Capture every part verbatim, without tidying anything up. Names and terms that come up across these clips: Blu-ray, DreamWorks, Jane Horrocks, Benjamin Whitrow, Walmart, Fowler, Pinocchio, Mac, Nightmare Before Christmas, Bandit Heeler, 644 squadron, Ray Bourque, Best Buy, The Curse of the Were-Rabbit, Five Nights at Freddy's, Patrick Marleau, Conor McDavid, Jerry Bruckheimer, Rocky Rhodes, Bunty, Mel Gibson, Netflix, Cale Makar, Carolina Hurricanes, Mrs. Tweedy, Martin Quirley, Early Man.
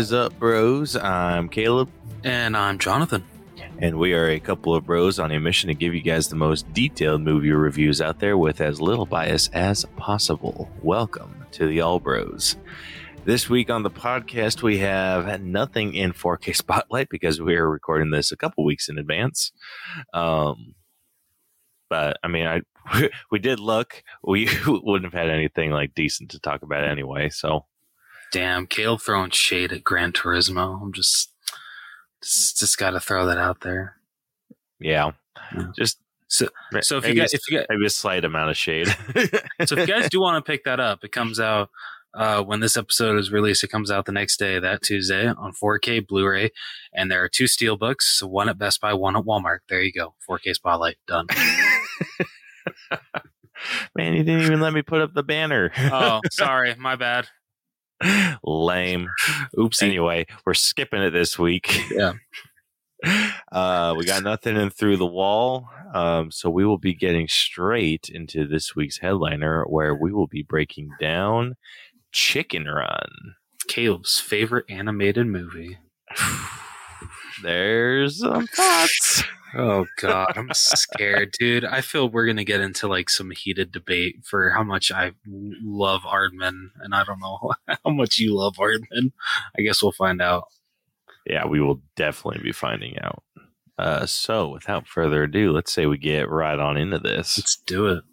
is up, bros? I'm Caleb. And I'm Jonathan. And we are a couple of bros on a mission to give you guys the most detailed movie reviews out there with as little bias as possible. Welcome to the All Bros. This week on the podcast, we have nothing in four K Spotlight because we are recording this a couple weeks in advance. Um, but, I mean, I we did look. We wouldn't have had anything like decent to talk about anyway, so. Damn, Kale throwing shade at Gran Turismo. I'm just, just, just got to throw that out there. Yeah. yeah. Just so, so if, you guys, a, if you guys, maybe a slight amount of shade. So if you guys do want to pick that up, it comes out. Uh, when this episode is released, it comes out the next day, that Tuesday, on four K Blu-ray. And there are two steelbooks, one at Best Buy, one at Walmart. There you go. four K Spotlight. Done. Man, you didn't even let me put up the banner. Oh, sorry. My bad. Lame. Oops. Anyway, we're skipping it this week. Yeah. Uh, we got nothing in through the wall. Um, so we will be getting straight into this week's headliner, where we will be breaking down Chicken Run, Caleb's favorite animated movie. There's some thoughts. Oh god, I'm scared, dude. I feel we're gonna get into like some heated debate for how much I love Aardman, and I don't know how much you love Aardman. I guess we'll find out. Yeah, we will definitely be finding out. Uh, so, without further ado, let's say we get right on into this. Let's do it.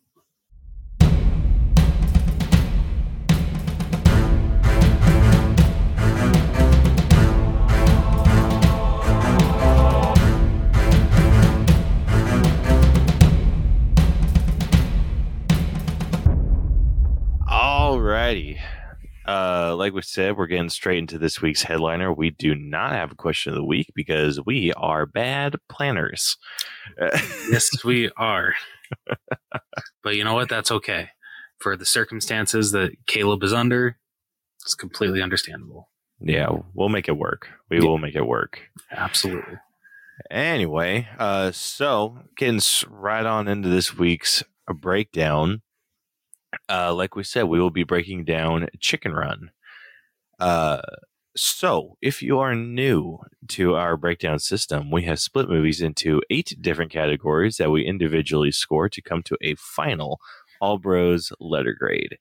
Alrighty. Uh, like we said, we're getting straight into this week's headliner. We do not have a question of the week because we are bad planners. Yes, we are. But you know what? That's okay. For the circumstances that Caleb is under, it's completely understandable. Yeah, we'll make it work. We yeah. will make it work. Absolutely. Anyway, uh, so getting right on into this week's breakdown. Uh, like we said, we will be breaking down Chicken Run. Uh, so, if you are new to our breakdown system, we have split movies into eight different categories that we individually score to come to a final All Bros letter grade.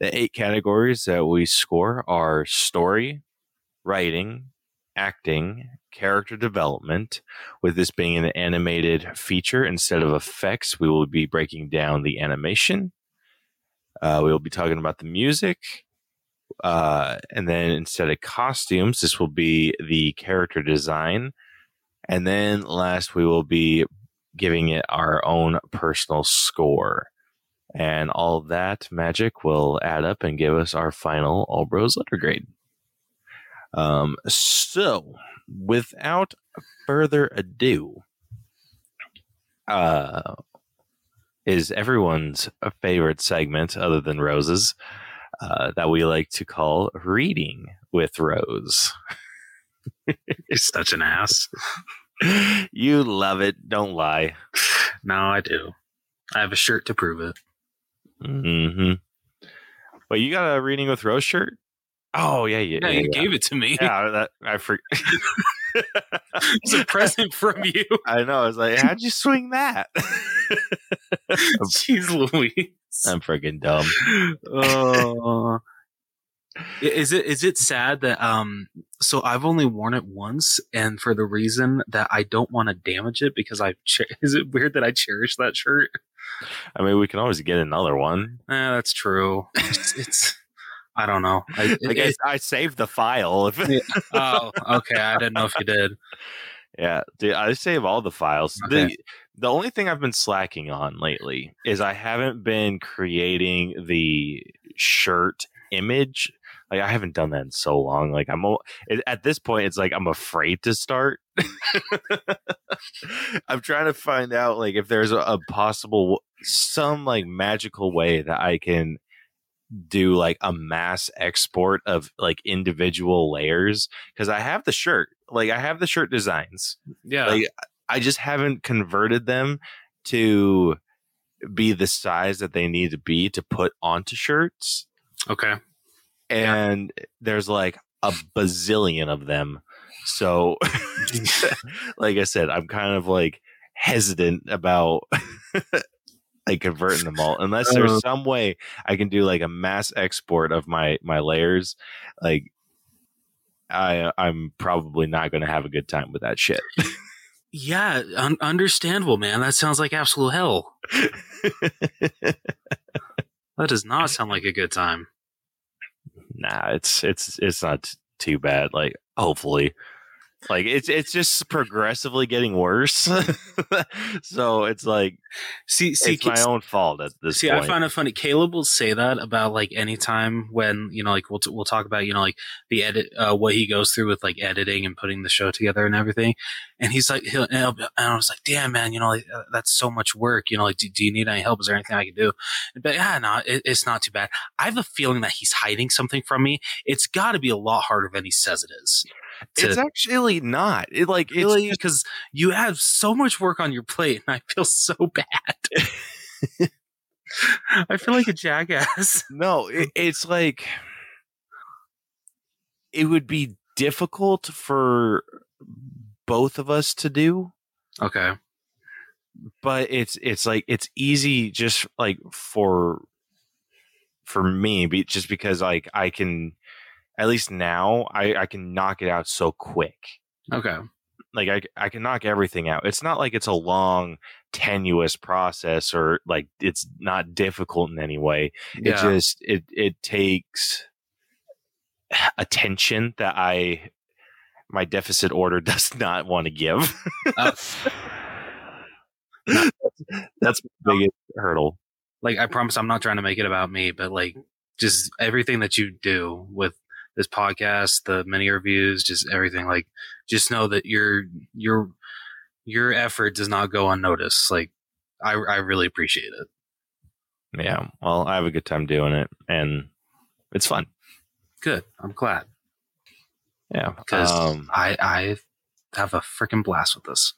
The eight categories that we score are story, writing, acting, character development. With this being an animated feature instead of effects, we will be breaking down the animation. Uh, we'll be talking about the music. Uh, and then instead of costumes, this will be the character design. And then last, we will be giving it our own personal score. And all that magic will add up and give us our final All Bros letter grade. Um, so, without further ado, uh, is everyone's favorite segment other than Rose's uh, that we like to call Reading with Rose. You're such an ass. You love it. Don't lie. No, I do. I have a shirt to prove it. Mm-hmm. Well, you got a Reading with Rose shirt? Oh, yeah. Yeah, yeah, yeah you yeah. gave it to me. Yeah, that, I forgot. It's a present from you. I know. I was like, how'd you swing that? Jeez Louise. I'm freaking dumb. Uh, is it is it sad that um so I've only worn it once, and for the reason that I don't want to damage it because I've cher- is it weird that I cherish that shirt? I mean, we can always get another one. Eh, that's true. It's, it's I don't know. I, I guess it, I saved the file. Oh, okay. I didn't know if you did. Yeah, dude, I save all the files. Okay. The, the only thing I've been slacking on lately is I haven't been creating the shirt image. Like, I haven't done that in so long. Like, I'm at this point, it's like I'm afraid to start. I'm trying to find out like if there's a, a possible some like magical way that I can do like a mass export of like individual layers, because I have the shirt, like I have the shirt designs. Yeah, like, I just haven't converted them to be the size that they need to be to put onto shirts. Okay, and yeah. There's like a bazillion of them. So, like I said, I'm kind of like hesitant about like converting them all, unless there's some way I can do like a mass export of my my layers. Like, I I'm probably not going to have a good time with that shit. Yeah, un- understandable, man. That sounds like absolute hell. That does not sound like a good time. Nah, it's it's it's not t- too bad. Like, hopefully, like it's it's just progressively getting worse. So it's like, see, see it's my own fault at this see, point. See, I find it funny. Caleb will say that about like any time when, you know, like we'll t- we'll talk about, you know, like the edit, uh, what he goes through with like editing and putting the show together and everything. And he's like, he'll, and, be, and I was like, damn, man, you know, like, uh, that's so much work. You know, like, do, do you need any help? Is there anything I can do? But yeah, no, it, it's not too bad. I have a feeling that he's hiding something from me. It's got to be a lot harder than he says it is. To, it's actually not. It like really, because you have so much work on your plate, and I feel so bad. I feel like a jackass. No, it, it's like it would be difficult for both of us to do. Okay, but it's it's like it's easy just like for for me, just because like I can. At least now, I, I can knock it out so quick. Okay. Like, I, I can knock everything out. It's not like it's a long, tenuous process or, like, it's not difficult in any way. Yeah. It just, it, it takes attention that I, my deficit order does not want to give. uh, that's, that's my biggest hurdle. Like, I promise I'm not trying to make it about me, but, like, just everything that you do with this podcast, the mini reviews, just everything. Like, just know that your your your effort does not go unnoticed. Like, I I really appreciate it. Yeah, well, I have a good time doing it, and it's fun. Good, I'm glad. Yeah, because um, I I have a freaking blast with this.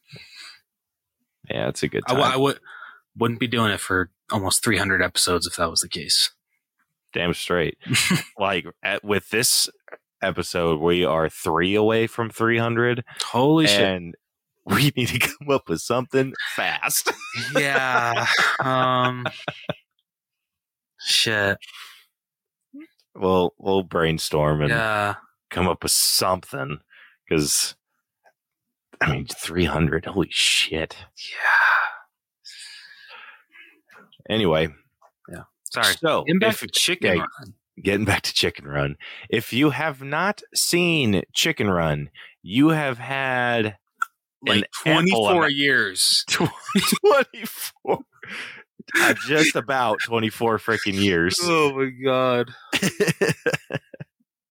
Yeah, it's a good time. I, I would wouldn't be doing it for almost three hundred episodes if that was the case. Damn straight. Like at, with this episode, we are three away from three hundred. Holy shit. And we need to come up with something fast. Yeah. Um, shit. We'll, we'll brainstorm and yeah. come up with something. Because, I mean, three hundred. Holy shit. Yeah. Anyway. Sorry. So, getting back if, to Chicken yeah, Run. Getting back to Chicken Run. If you have not seen Chicken Run, you have had like twenty-four years. twenty-four. uh, just about twenty-four freaking years. Oh my god.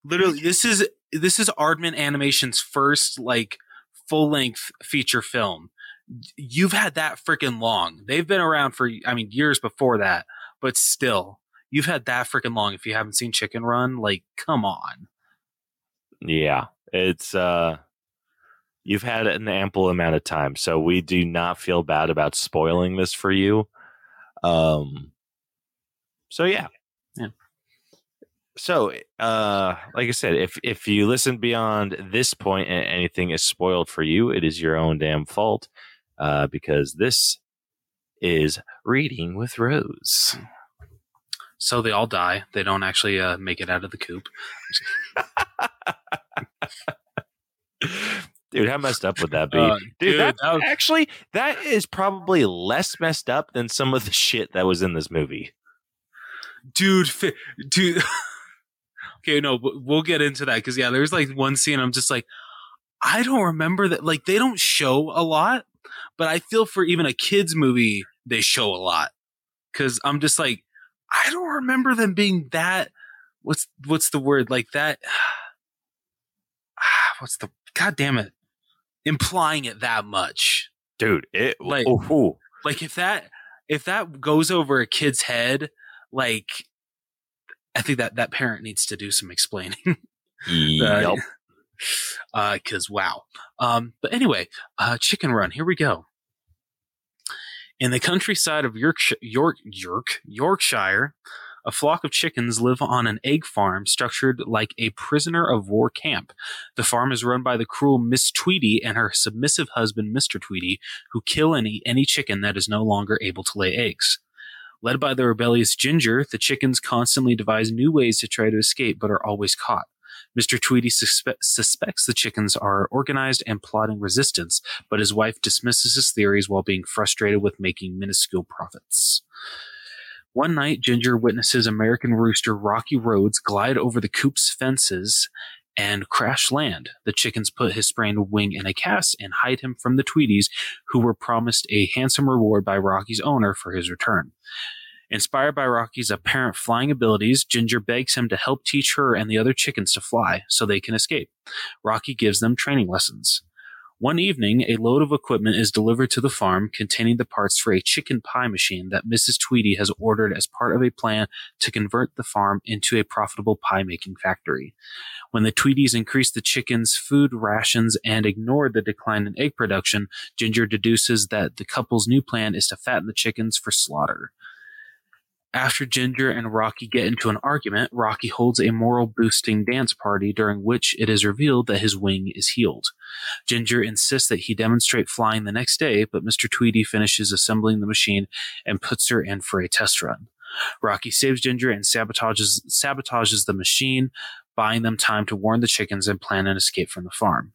Literally, this is this is Aardman Animation's first like full-length feature film. You've had that freaking long. They've been around for I mean years before that. But still, you've had that freaking long. If you haven't seen Chicken Run, like, come on. Yeah, it's uh, you've had an ample amount of time, so we do not feel bad about spoiling this for you. Um, so yeah, yeah. So, uh, like I said, if if you listen beyond this point and anything is spoiled for you, it is your own damn fault, uh, because this. Is Reading with Rose. So they all die. They don't actually uh, make it out of the coop. Dude, how messed up would that be? Uh, dude, dude that, that was... actually, that is probably less messed up than some of the shit that was in this movie. Dude, fi- dude. Okay, no, we'll get into that because yeah, there's like one scene I'm just like, I don't remember that. Like, they don't show a lot. But I feel for even a kids movie, they show a lot because I'm just like, I don't remember them being that. What's what's the word like that? What's the God damn it? Implying it that much, dude. It like ooh. Like if that if that goes over a kid's head, like I think that that parent needs to do some explaining. Yep. Uh, cause wow. Um, but anyway, uh, Chicken Run. Here we go. In the countryside of Yorkshire, York, York, Yorkshire, A flock of chickens live on an egg farm structured like a prisoner of war camp. The farm is run by the cruel Miss Tweedy and her submissive husband, Mister Tweedy, who kill and eat any chicken that is no longer able to lay eggs. Led by the rebellious Ginger, the chickens constantly devise new ways to try to escape but are always caught. Mister Tweedy suspe- suspects the chickens are organized and plotting resistance, but his wife dismisses his theories while being frustrated with making minuscule profits. One night, Ginger witnesses American rooster Rocky Rhodes glide over the coop's fences and crash land. The chickens put his sprained wing in a cast and hide him from the Tweedies, who were promised a handsome reward by Rocky's owner for his return. Inspired by Rocky's apparent flying abilities, Ginger begs him to help teach her and the other chickens to fly so they can escape. Rocky gives them training lessons. One evening, a load of equipment is delivered to the farm containing the parts for a chicken pie machine that Missus Tweedy has ordered as part of a plan to convert the farm into a profitable pie-making factory. When the Tweedies increase the chickens' food rations and ignore the decline in egg production, Ginger deduces that the couple's new plan is to fatten the chickens for slaughter. After Ginger and Rocky get into an argument, Rocky holds a moral-boosting dance party during which it is revealed that his wing is healed. Ginger insists that he demonstrate flying the next day, but Mister Tweedy finishes assembling the machine and puts her in for a test run. Rocky saves Ginger and sabotages, sabotages the machine, buying them time to warn the chickens and plan an escape from the farm.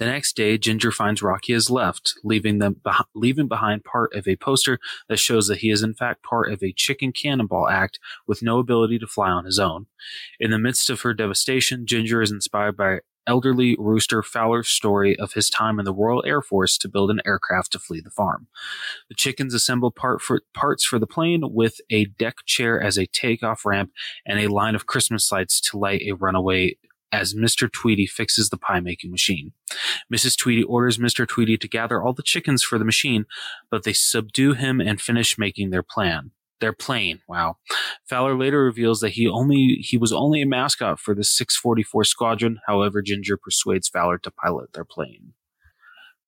The next day, Ginger finds Rocky has left, leaving them beh- leaving behind part of a poster that shows that he is in fact part of a chicken cannonball act with no ability to fly on his own. In the midst of her devastation, Ginger is inspired by elderly rooster Fowler's story of his time in the Royal Air Force to build an aircraft to flee the farm. The chickens assemble part for, parts for the plane with a deck chair as a takeoff ramp and a line of Christmas lights to light a runaway as Mister Tweedy fixes the pie-making machine. Missus Tweedy orders Mister Tweedy to gather all the chickens for the machine, but they subdue him and finish making their plan. Their plane, wow. Fowler later reveals that he only he was only a mascot for the six forty-four squadron. However, Ginger persuades Fowler to pilot their plane.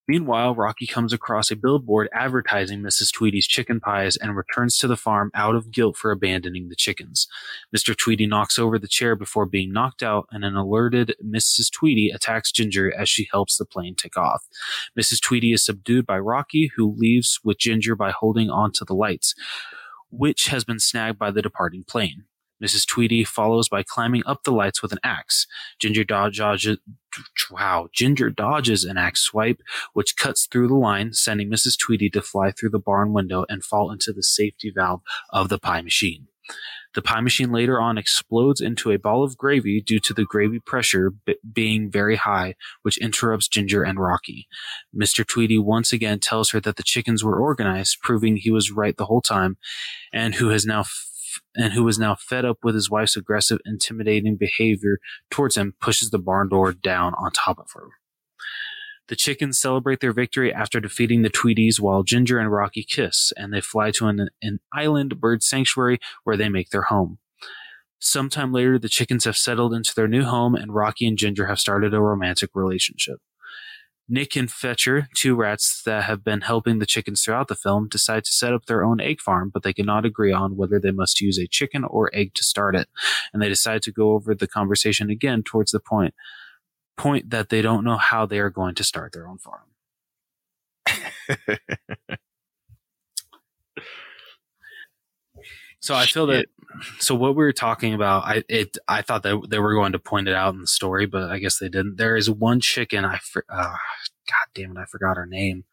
Meanwhile, Rocky comes across a billboard advertising Missus Tweedy's chicken pies and returns to the farm out of guilt for abandoning the chickens. Mister Tweedy knocks over the chair before being knocked out, and an alerted Missus Tweedy attacks Ginger as she helps the plane take off. Missus Tweedy is subdued by Rocky, who leaves with Ginger by holding onto the lights, which has been snagged by the departing plane. Missus Tweedy follows by climbing up the lights with an axe. Ginger dodges, wow, Ginger dodges an axe swipe, which cuts through the line, sending Missus Tweedy to fly through the barn window and fall into the safety valve of the pie machine. The pie machine later on explodes into a ball of gravy due to the gravy pressure b- being very high, which interrupts Ginger and Rocky. Mister Tweedy once again tells her that the chickens were organized, proving he was right the whole time, and who has now f- and who is now fed up with his wife's aggressive, intimidating behavior towards him, pushes the barn door down on top of her. The chickens celebrate their victory after defeating the Tweedies while Ginger and Rocky kiss, and they fly to an, an island bird sanctuary where they make their home. Sometime later, the chickens have settled into their new home, and Rocky and Ginger have started a romantic relationship. Nick and Fetcher, two rats that have been helping the chickens throughout the film, decide to set up their own egg farm, but they cannot agree on whether they must use a chicken or egg to start it, and they decide to go over the conversation again towards the point, point that they don't know how they are going to start their own farm. So I feel that, so what we were talking about, I it I thought that they were going to point it out in the story, but I guess they didn't. There is one chicken, I uh, God damn it, I forgot her name.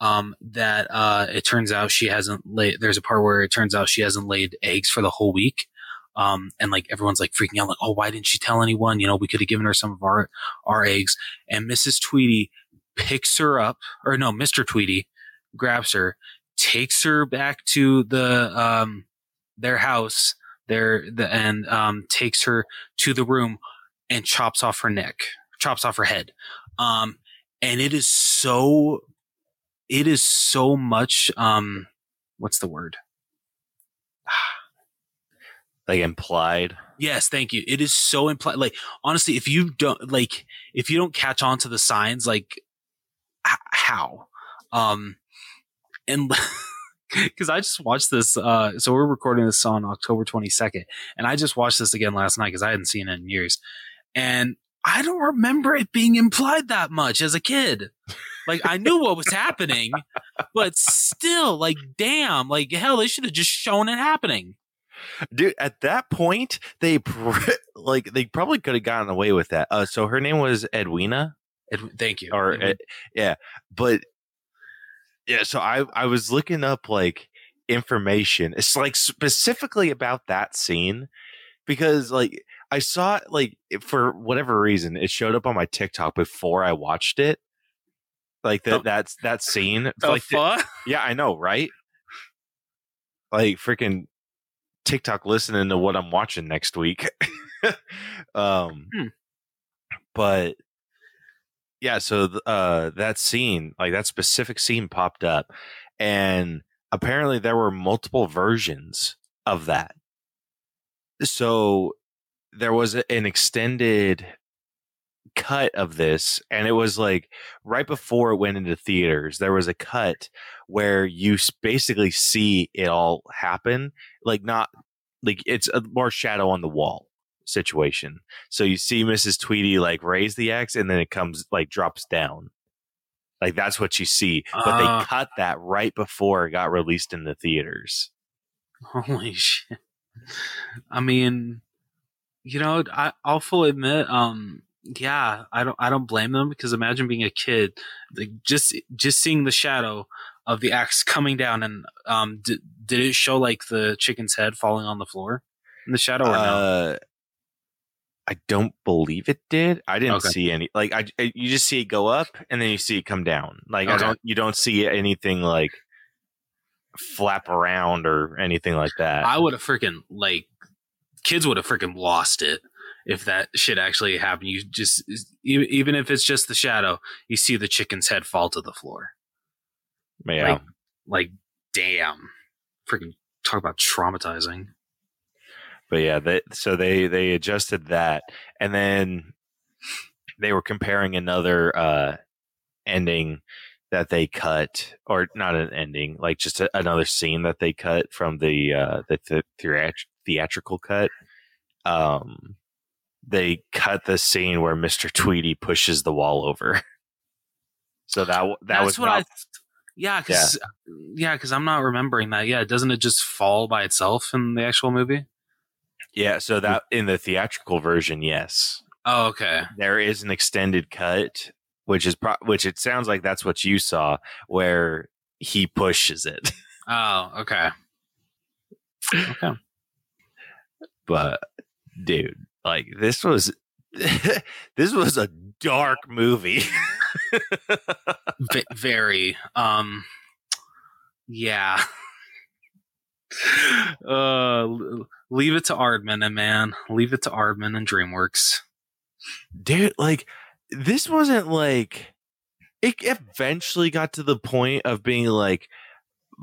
Um, that uh, it turns out she hasn't laid. There's a part where it turns out she hasn't laid eggs for the whole week. Um, and like everyone's like freaking out, like, oh, why didn't she tell anyone? You know, we could have given her some of our our eggs. And Missus Tweedy picks her up, or no, Mister Tweedy grabs her, takes her back to the um. their house there the, and um, takes her to the room and chops off her neck, chops off her head. Um, and it is so, it is so much. Um, what's the word? Like implied. Yes. Thank you. It is so implied. Like, honestly, if you don't like, if you don't catch on to the signs, like h- how, um, and because I just watched this. Uh, so we're recording this on October twenty-second, and I just watched this again last night because I hadn't seen it in years. And I don't remember it being implied that much as a kid. Like, I knew what was happening, but still, like, damn, like, hell, they should have just shown it happening. Dude, at that point, they pr- like they probably could have gotten away with that. Uh, so her name was Edwina. Ed- thank you. Or Ed- yeah, but yeah. So I I was looking up like information. It's like specifically about that scene because like I saw it like for whatever reason it showed up on my TikTok before I watched it. Like that that's that scene. The like fuck? The, yeah, I know, right? Like freaking TikTok listening to what I'm watching next week. um hmm. But yeah, so th- uh that scene, like that specific scene popped up, and apparently there were multiple versions of that. So there was an extended cut of this, and it was like right before it went into theaters, there was a cut where you basically see it all happen, like not like it's a more shadow on the wall situation. So you see Missus Tweedy like raise the axe, and then it comes like drops down, like that's what you see. But uh, they cut that right before it got released in the theaters. Holy shit! I mean, you know, I, I'll fully admit, um. Yeah, I don't. I don't blame them, because imagine being a kid, like just just seeing the shadow of the axe coming down. And um, d- did it show like the chicken's head falling on the floor in the shadow? Or uh, no? I don't believe it did. I didn't okay. see any. Like I, you just see it go up, and then you see it come down. Like okay. I don't. You don't see anything like flap around or anything like that. I would have freaking like kids would have freaking lost it. If that shit actually happened, you just, even if it's just the shadow, you see the chicken's head fall to the floor. Yeah. Like, like damn. Freaking talk about traumatizing. But yeah, they, so they, they adjusted that. And then they were comparing another uh, ending that they cut, or not an ending, like just a, another scene that they cut from the, uh, the th- theatr- theatrical cut. Um, They cut the scene where Mister Tweedy pushes the wall over. So that that That's was what not, I, yeah, because yeah, because yeah, I'm not remembering that. Yeah, doesn't it just fall by itself in the actual movie? Yeah, so that in the theatrical version, yes. Oh, okay. There is an extended cut, which is pro- which it sounds like that's what you saw, where he pushes it. Oh, okay. Okay. But dude. Like this was, this was a dark movie. v- very, um, yeah. Uh, leave it to Aardman and man, leave it to Aardman and DreamWorks. Dude, like this wasn't like it. Eventually, got to the point of being like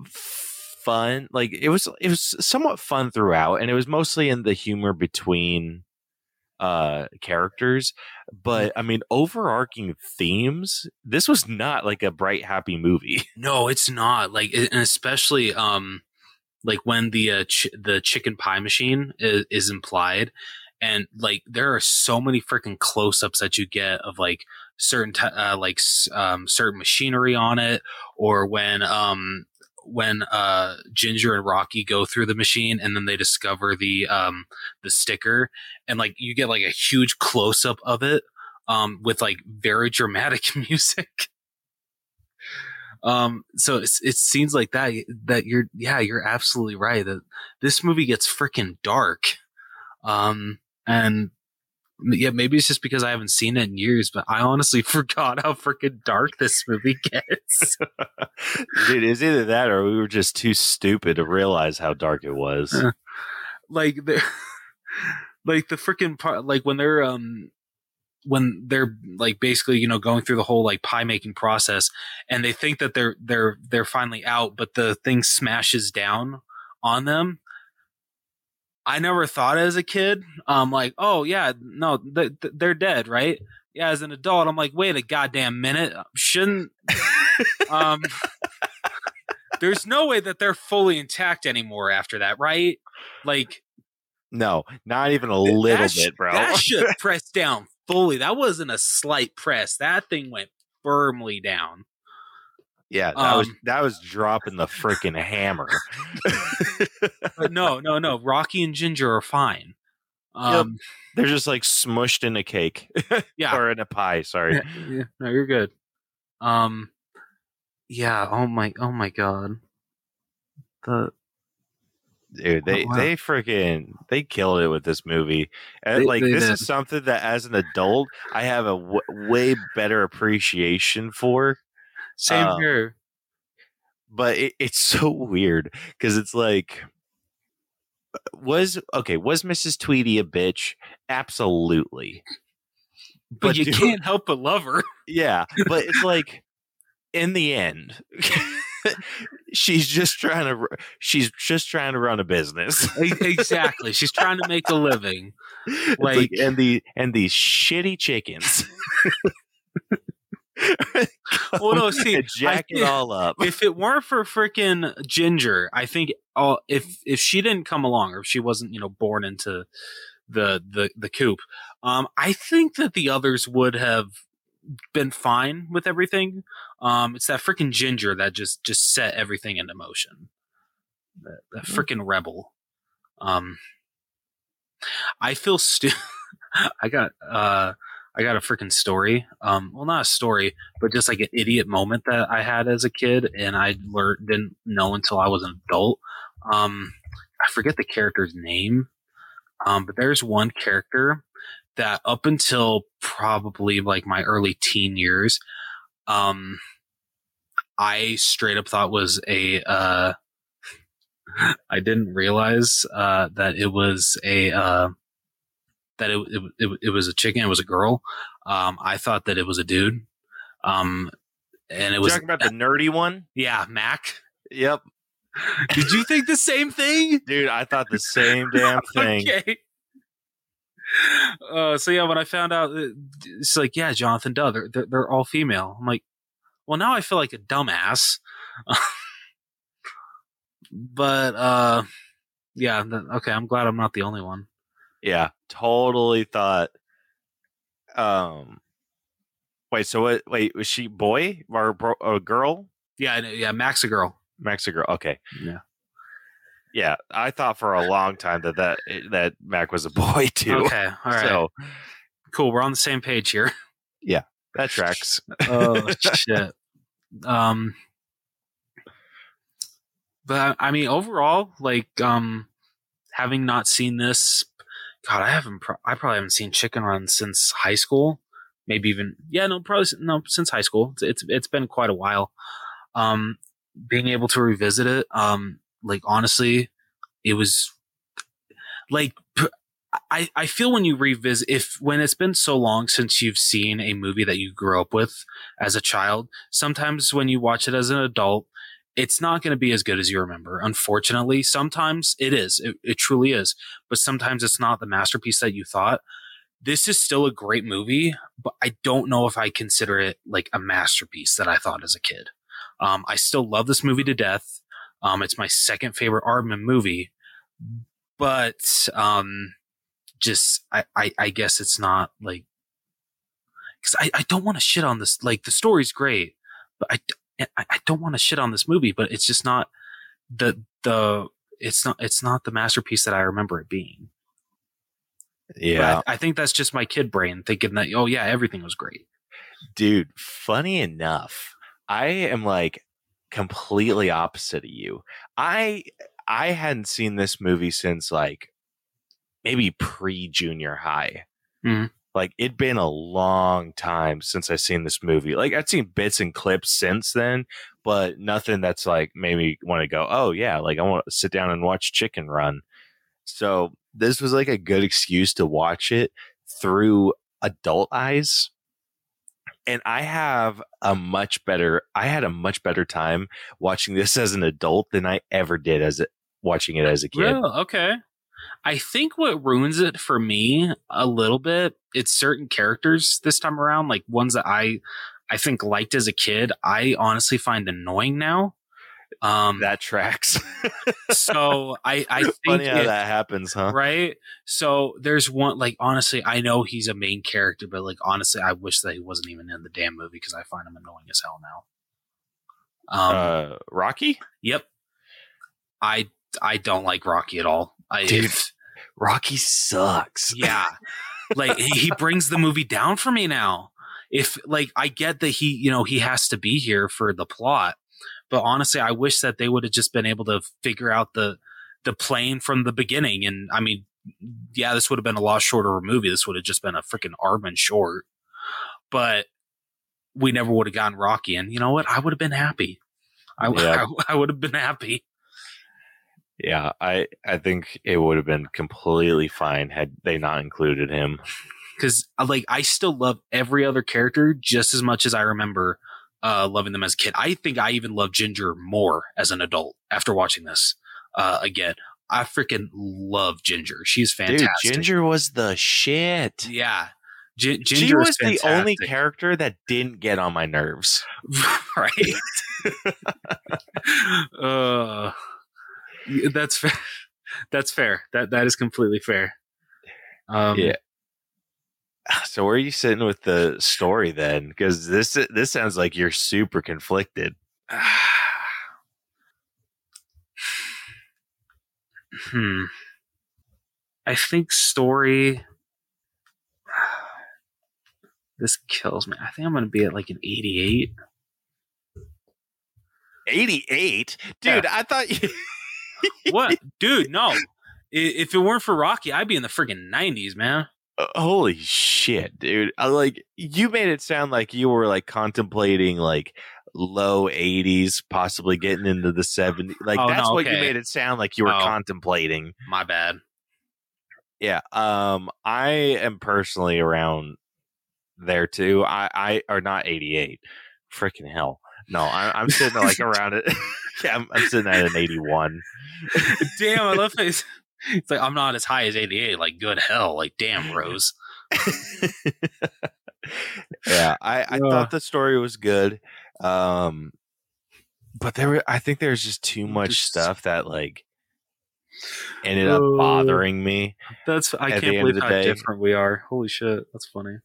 fun. Like it was, it was somewhat fun throughout, and it was mostly in the humor between. Uh, characters, but I mean, overarching themes. This was not like a bright, happy movie. No, it's not. Like, and especially um, like when the uh, ch- the chicken pie machine is, is implied, and like there are so many freaking close ups that you get of like certain t- uh, like um, certain machinery on it, or when um when uh Ginger and Rocky go through the machine, and then they discover the um the sticker, and like you get like a huge close up of it um with like very dramatic music. Um so it's, it seems like that that you're yeah you're absolutely right that this movie gets freaking dark. Um and yeah, maybe it's just because I haven't seen it in years, but I honestly forgot how freaking dark this movie gets. Dude, it's either that or we were just too stupid to realize how dark it was. Uh, like the, like the freaking part, like when they're um, when they're like basically you know going through the whole like pie making process, and they think that they're they're they're finally out, but the thing smashes down on them. I never thought as a kid, um, like, oh yeah, no, th- th- they're dead, right? Yeah, as an adult, I'm like, wait a goddamn minute, shouldn't, um, there's no way that they're fully intact anymore after that, right? Like, no, not even a little bit, should, bro. That should press down fully. That wasn't a slight press. That thing went firmly down. Yeah, that um, was that was dropping the freaking hammer. But no, no, no. Rocky and Ginger are fine. Um, yep. They're just like smushed in a cake, yeah, or in a pie. Sorry, yeah, yeah. No, you're good. Um, yeah. Oh my, oh my God. The dude, they oh, wow. they freaking they killed it with this movie. And they, like they this did. Is something that as an adult I have a w- way better appreciation for. Same um, here. But it, it's so weird because it's like, was okay, was Missus Tweedy a bitch? Absolutely. But, but you dude, can't help but love her. Yeah. But it's like, in the end, she's just trying to she's just trying to run a business. Exactly. She's trying to make a living. Like, like and the and these shitty chickens. Well, no, see, jack it all up. If it weren't for freaking Ginger, I think all, if if she didn't come along, or if she wasn't, you know, born into the the the coop, um, I think that the others would have been fine with everything. Um, it's that freaking Ginger that just just set everything into motion. That, that freaking rebel. Um, I feel stu- I got uh. I got a freaking story. Um, well, not a story, but just like an idiot moment that I had as a kid, and I learned didn't know until I was an adult. Um, I forget the character's name, um, but there's one character that up until probably like my early teen years, um, I straight up thought was a. Uh, I didn't realize uh, that it was a. Uh, that it, it it it was a chicken. It was a girl. Um, I thought that it was a dude. Um, and it was talking about the nerdy one. Yeah, Mac. Yep. Did you think the same thing, dude? I thought the same damn thing. Okay. Uh, so yeah, when I found out, it's like, yeah, Jonathan Doe. They're, they're they're all female. I'm like, well, now I feel like a dumbass. But uh, yeah. Okay, I'm glad I'm not the only one. Yeah, totally thought. Um, wait, so what? Wait, was she boy or, bro, or girl? Yeah, yeah, Max a girl. Max a girl. Okay. Yeah, yeah. I thought for a long time that that, that Mac was a boy too. Okay, all right. So, cool. We're on the same page here. Yeah, that tracks. Oh shit. Um, but I mean, overall, like, um, having not seen this. God, I haven't. Pro- I probably haven't seen Chicken Run since high school. Maybe even yeah, no, probably no since high school. It's it's, it's been quite a while. Um, being able to revisit it, um, like honestly, it was like I I feel when you revisit if when it's been so long since you've seen a movie that you grew up with as a child. Sometimes when you watch it as an adult, it's not going to be as good as you remember. Unfortunately, sometimes it is. It, it truly is. But sometimes it's not the masterpiece that you thought. This is still a great movie, but I don't know if I consider it like a masterpiece that I thought as a kid. Um, I still love this movie to death. Um, it's my second favorite Aardman movie, but um, just, I, I, I guess it's not like, cause I, I don't want to shit on this. Like the story's great, but I, I don't want to shit on this movie, but it's just not the the it's not it's not the masterpiece that I remember it being. Yeah, I, I think that's just my kid brain thinking that oh yeah, everything was great. Dude, funny enough, I am like completely opposite of you. I I hadn't seen this movie since like maybe pre-junior high. Mm-hmm. Like, it'd been a long time since I've seen this movie. Like, I've seen bits and clips since then, but nothing that's, like, made me want to go, oh, yeah, like, I want to sit down and watch Chicken Run. So this was, like, a good excuse to watch it through adult eyes. And I have a much better, I had a much better time watching this as an adult than I ever did as a, watching it as a kid. Yeah, okay. I think what ruins it for me a little bit, it's certain characters this time around, like ones that I I think liked as a kid, I honestly find annoying now. Um, that tracks. so I, I think funny how it, that happens, huh? Right. So there's one, like, honestly, I know he's a main character, but like, honestly, I wish that he wasn't even in the damn movie because I find him annoying as hell now. Um, uh, Rocky. Yep. I I don't like Rocky at all. I, Dude, if, Rocky sucks. Yeah. Like he brings the movie down for me now. If like I get that he, you know, he has to be here for the plot, but honestly, I wish that they would have just been able to figure out the the plane from the beginning. And I mean, yeah, this would have been a lot shorter movie. This would have just been a freaking Aardman short, but we never would have gotten Rocky. And you know what? I would have been happy. I, yeah. I, I would have been happy. Yeah, I I think it would have been completely fine had they not included him. Because, like, I still love every other character just as much as I remember uh, loving them as a kid. I think I even love Ginger more as an adult after watching this uh, again. I freaking love Ginger. She's fantastic. Dude, Ginger was the shit. Yeah. G- Ginger she was the only character that didn't get on my nerves. Right. uh, that's fair. That's fair. That That is completely fair. Um, yeah. So where are you sitting with the story then? Because this this sounds like you're super conflicted. hmm. I think story. This kills me. I think I'm going to be at like an eighty-eight. eighty-eight, dude. Yeah. I thought you. What, dude? No. If it weren't for Rocky, I'd be in the friggin' nineties, man. Holy shit, dude. I like you made it sound like you were like contemplating like low eighties, possibly getting into the seventies. Like oh, that's no, what okay. you made it sound like you were oh, contemplating. My bad. Yeah. Um, I am personally around there too. I, I are not eighty-eight. Freaking hell. No, I, I'm sitting like around it. Yeah, I'm, I'm sitting at an eighty-one. Damn, I love it. It's like I'm not as high as eighty-eight. Like, good hell. Like, damn, Rose. yeah, I, I uh, thought the story was good, um, but there were, I think there's just too much just, stuff that like ended uh, up bothering me. That's I can't believe how day. different we are. Holy shit, that's funny.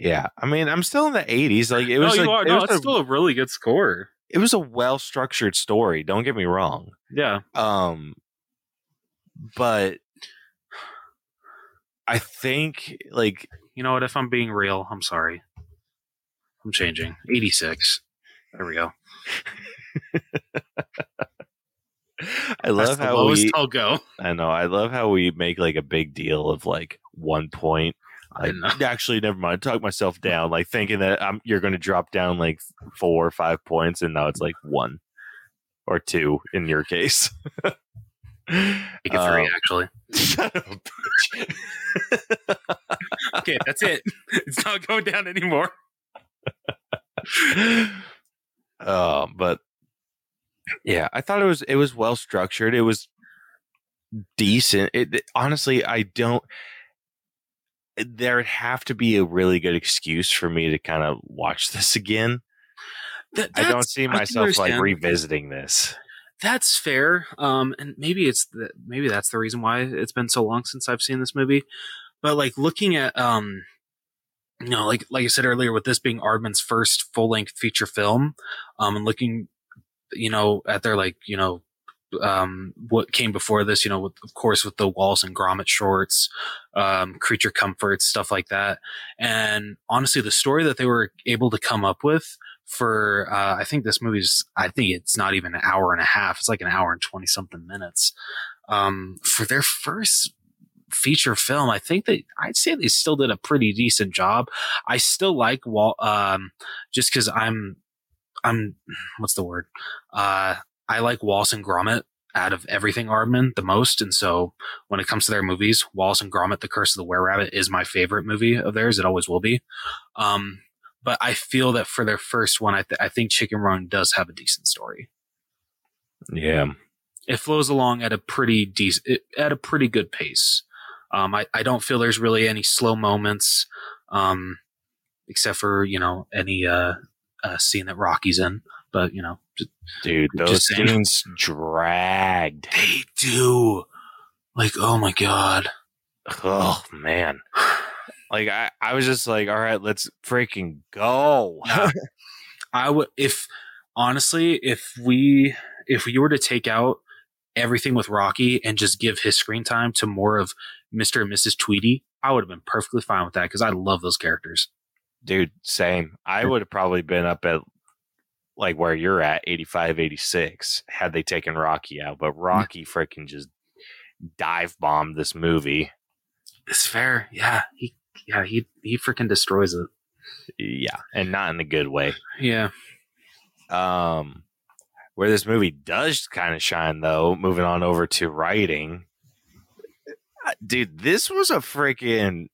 Yeah, I mean, I'm still in the eighties. Like, it was. No, you like, are. It no, was it's a, still a really good score. It was a well-structured story. Don't get me wrong. Yeah. Um. But I think, like, you know what? If I'm being real, I'm sorry. I'm changing. eighty-six. There we go. I love That's how we. I'll go. I know. I love how we make like a big deal of like one point. Like, actually, never mind. I talked myself down, like thinking that I'm you're going to drop down like four or five points, and now it's like one or two in your case. Make it three, um, actually. Son of a bitch. Okay, that's it. It's not going down anymore. Uh, but yeah, I thought it was it was well structured. It was decent. It, it honestly, I don't. There'd have to be a really good excuse for me to kind of watch this again. Th- I don't see myself like revisiting this. That's fair, um, and maybe it's the, maybe that's the reason why it's been so long since I've seen this movie. But like looking at, um, you know, like like I said earlier, with this being Aardman's first full length feature film, um, and looking, you know, at their like, you know, um, what came before this, you know, with, of course, with the Wallace and Gromit shorts, um, Creature Comforts, stuff like that, and honestly, the story that they were able to come up with. For uh, I think this movie's I think it's not even an hour and a half. It's like an hour and twenty something minutes. Um, for their first feature film, I think they I'd say they still did a pretty decent job. I still like Wall um, just because I'm I'm what's the word? Uh, I like Wallace and Gromit out of everything Aardman the most, and so when it comes to their movies, Wallace and Gromit: The Curse of the Were-Rabbit is my favorite movie of theirs. It always will be. Um, But I feel that for their first one, I, th- I think Chicken Run does have a decent story. Yeah, it flows along at a pretty decent, at a pretty good pace. Um, I, I don't feel there's really any slow moments, um, except for you know any uh, uh, scene that Rocky's in. But you know, Just, Dude, those scenes dragged. They do. Like, oh my God. Oh, man. Like, I, I was just like, all right, let's freaking go. I would, if, honestly, if we, if we were to take out everything with Rocky and just give his screen time to more of Mister and Missus Tweedy, I would have been perfectly fine with that because I love those characters. Dude, same. I would have probably been up at like where you're at, eighty-five, eighty-six, had they taken Rocky out. But Rocky freaking just dive bombed this movie. It's fair. Yeah. He, yeah, he, he freaking destroys it. Yeah. And not in a good way. Yeah. Um, where this movie does kind of shine, though, moving on over to writing. Dude, this was a freaking...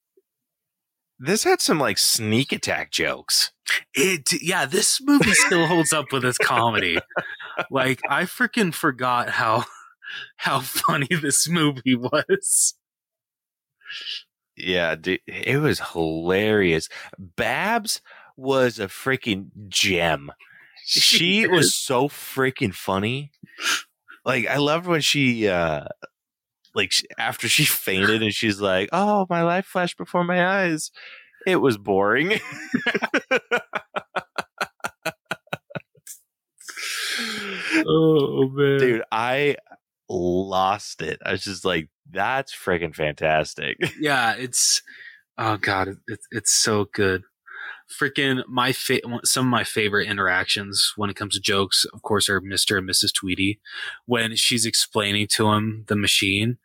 This had some, like, sneak attack jokes. It, yeah, this movie still holds up with its comedy. Like, I freaking forgot how how funny this movie was. Yeah, dude, it was hilarious. Babs was a freaking gem. She, she was so freaking funny. Like, I loved when she... Uh, Like after she fainted and she's like, oh, my life flashed before my eyes. It was boring. Oh, man. Dude, I lost it. I was just like, that's freaking fantastic. Yeah, it's, oh, God, it, it's so good. Freaking my fa- some of my favorite interactions when it comes to jokes, of course, are Mister and Missus Tweedy when she's explaining to him the machine,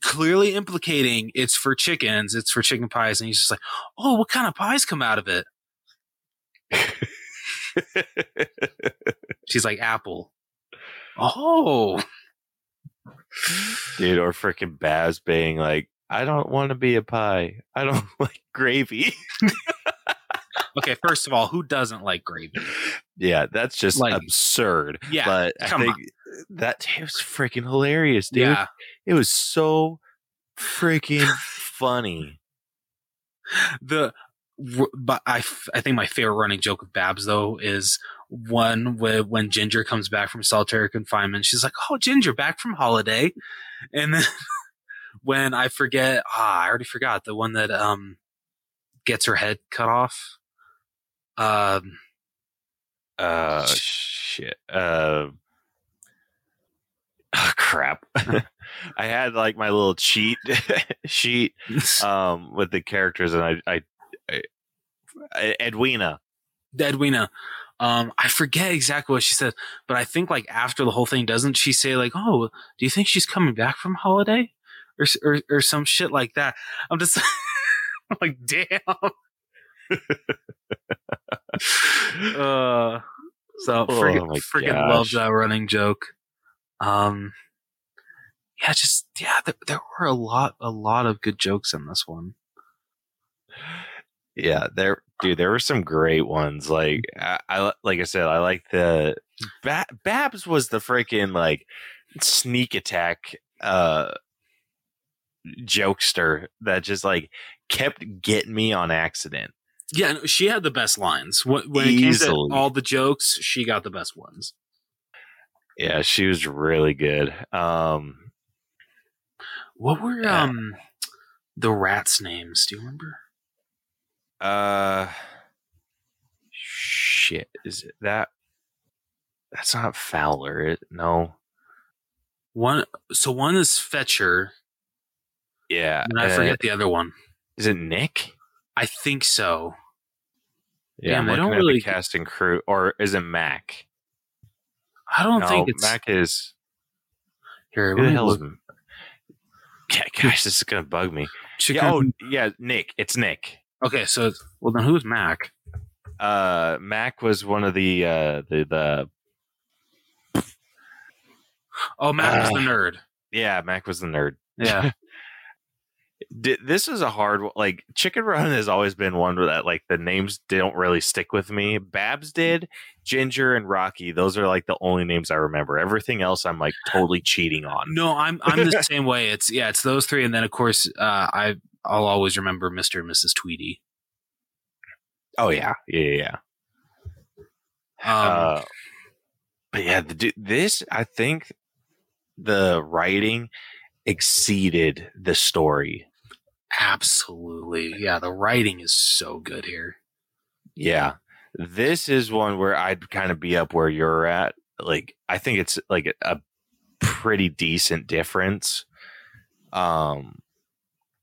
clearly implicating it's for chickens, it's for chicken pies, and he's just like, "Oh, what kind of pies come out of it?" She's like, "Apple." Oh, dude, or freaking Babs being like, "I don't want to be a pie. I don't like gravy." Okay, first of all, who doesn't like gravy? Yeah, that's just like, absurd. Yeah, but I think on. that it was freaking hilarious, dude. Yeah. It was so freaking funny. The but I, I think my favorite running joke with Babs though is one where when Ginger comes back from solitary confinement, she's like, "Oh, Ginger, back from holiday," and then when I forget, ah, I already forgot the one that um gets her head cut off. Um, uh, shit. Uh, oh, crap. I had like my little cheat sheet um, with the characters, and I, I, I, I Edwina. Edwina. Um, I forget exactly what she said, but I think like after the whole thing, doesn't she say like, "Oh, do you think she's coming back from holiday?" Or or, or some shit like that. I'm just I'm like, damn. uh, so freaking, oh freaking love that running joke. Um, yeah, just yeah, there, there were a lot, a lot of good jokes in this one. Yeah, there, dude, there were some great ones. Like I, I like I said, I like the ba- Babs was the freaking like sneak attack uh jokester that just like kept getting me on accident. Yeah, she had the best lines. When it came to all the jokes, she got the best ones. Yeah, she was really good. Um, what were uh, um the rats' names? Do you remember? Uh, shit. Is it that? That's not Fowler. It, no. One. So one is Fetcher. Yeah, and I uh, forget the other one. Is it Nick? I think so. Yeah, damn, I'm looking I don't at really the cast and crew, or is it Mac? I don't no, think it's Mac. Is here? Who the hell is? Yeah, gosh, this is gonna bug me. Chicken... Yeah, oh, yeah, Nick. It's Nick. Okay, so well then, who's Mac? Uh, Mac was one of the uh, the the. Oh, Mac uh, was the nerd. Yeah, Mac was the nerd. Yeah. This is a hard one. Like Chicken Run has always been one where that like the names don't really stick with me. Babs did, Ginger and Rocky. Those are like the only names I remember. Everything else I'm like totally cheating on. No, I'm I'm the same way. It's yeah, it's those three, and then of course uh, I I'll always remember Mister and Missus Tweedy. Oh yeah, yeah, yeah. yeah. Um, uh, But yeah, the, this, I think the writing exceeded the story. Absolutely. Yeah, the writing is so good here. Yeah. This is one where I'd kind of be up where you're at. Like, I think it's like a pretty decent difference. Um,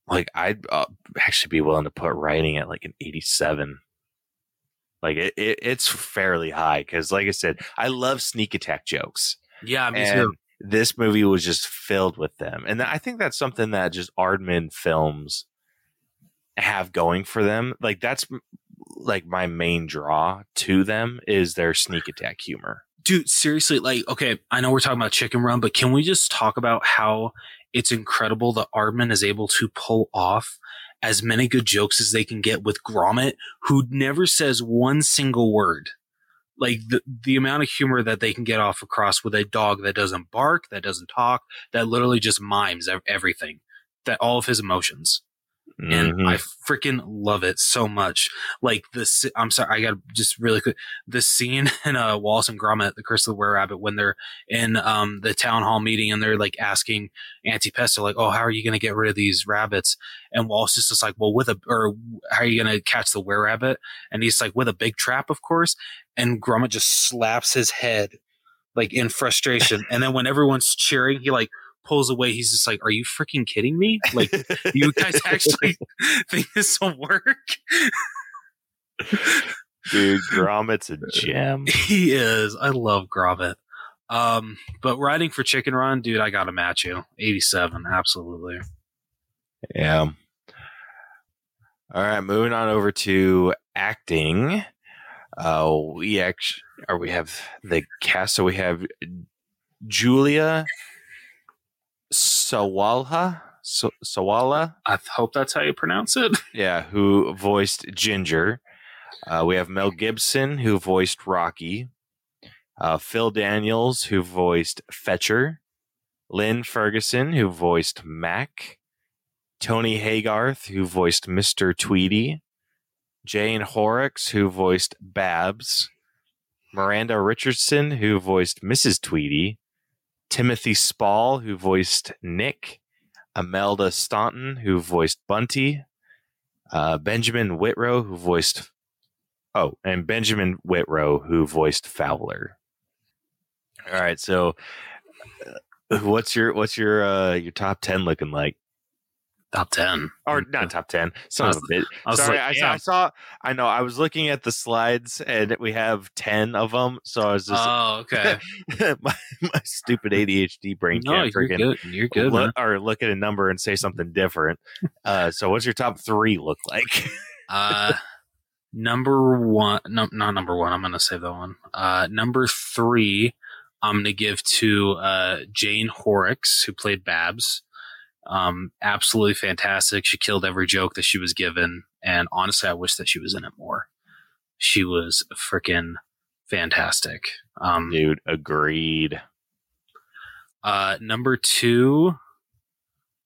like I'd uh, actually be willing to put writing at like an eighty-seven. Like it, it it's fairly high because, like I said, I love sneak attack jokes. Yeah, me and too. This movie was just filled with them, and I think that's something that just Aardman films have going for them. Like that's like my main draw to them is their sneak attack humor. Dude, seriously, like, okay, I know we're talking about Chicken Run, but can we just talk about how it's incredible that Aardman is able to pull off as many good jokes as they can get with Gromit, who never says one single word. Like the, the amount of humor that they can get off across with a dog that doesn't bark, that doesn't talk, that literally just mimes everything, that all of his emotions. Mm-hmm. And I freaking love it so much. Like this, I'm sorry, I gotta just really quick. The scene in uh, Wallace and Gromit, The Curse of the Were-Rabbit, when they're in um, the town hall meeting and they're like asking Auntie Pester, like, "Oh, how are you gonna get rid of these rabbits?" And Wallace is just like, "Well, with a or how are you gonna catch the were-rabbit?" And he's like, "With a big trap, of course." And Gromit just slaps his head like in frustration. And then when everyone's cheering, he like pulls away. He's just like, "Are you freaking kidding me? Like, you guys actually think this will work?" Dude, Gromit's a gem. He is. I love Gromit. Um, but riding for Chicken Run, dude, I gotta match you. eighty-seven, absolutely. Yeah. All right, moving on over to acting. Uh, we actually, or we have the cast. So we have Julia Sawalha, so- Sawalha. I hope that's how you pronounce it. Yeah, who voiced Ginger. Uh, we have Mel Gibson, who voiced Rocky. Uh, Phil Daniels, who voiced Fetcher. Lynn Ferguson, who voiced Mac. Tony Haygarth, who voiced Mister Tweedy. Jane Horrocks, who voiced Babs. Miranda Richardson, who voiced Missus Tweedy. Timothy Spall, who voiced Nick. Imelda Staunton, who voiced Bunty. Uh, Benjamin Whitrow, who voiced... Oh, and Benjamin Whitrow, who voiced Fowler. All right, so uh, what's your what's your uh, your top ten looking like? Top ten. Or not top ten. Son of a bitch. I was Sorry, like, I, saw, yeah. I saw... I know, I was looking at the slides, and we have ten of them, so I was just... Oh, okay. my, my stupid A D H D brain no, can't freaking... You're good, you're good look, Or look at a number and say something different. Uh, so what's your top three look like? uh, number one... No, not number one. I'm going to save that one. Uh, number three, I'm going to give to uh, Jane Horrocks, who played Babs. Um, absolutely fantastic. She killed every joke that she was given. And honestly, I wish that she was in it more. She was freaking fantastic. Um, Dude, agreed. Uh, number two,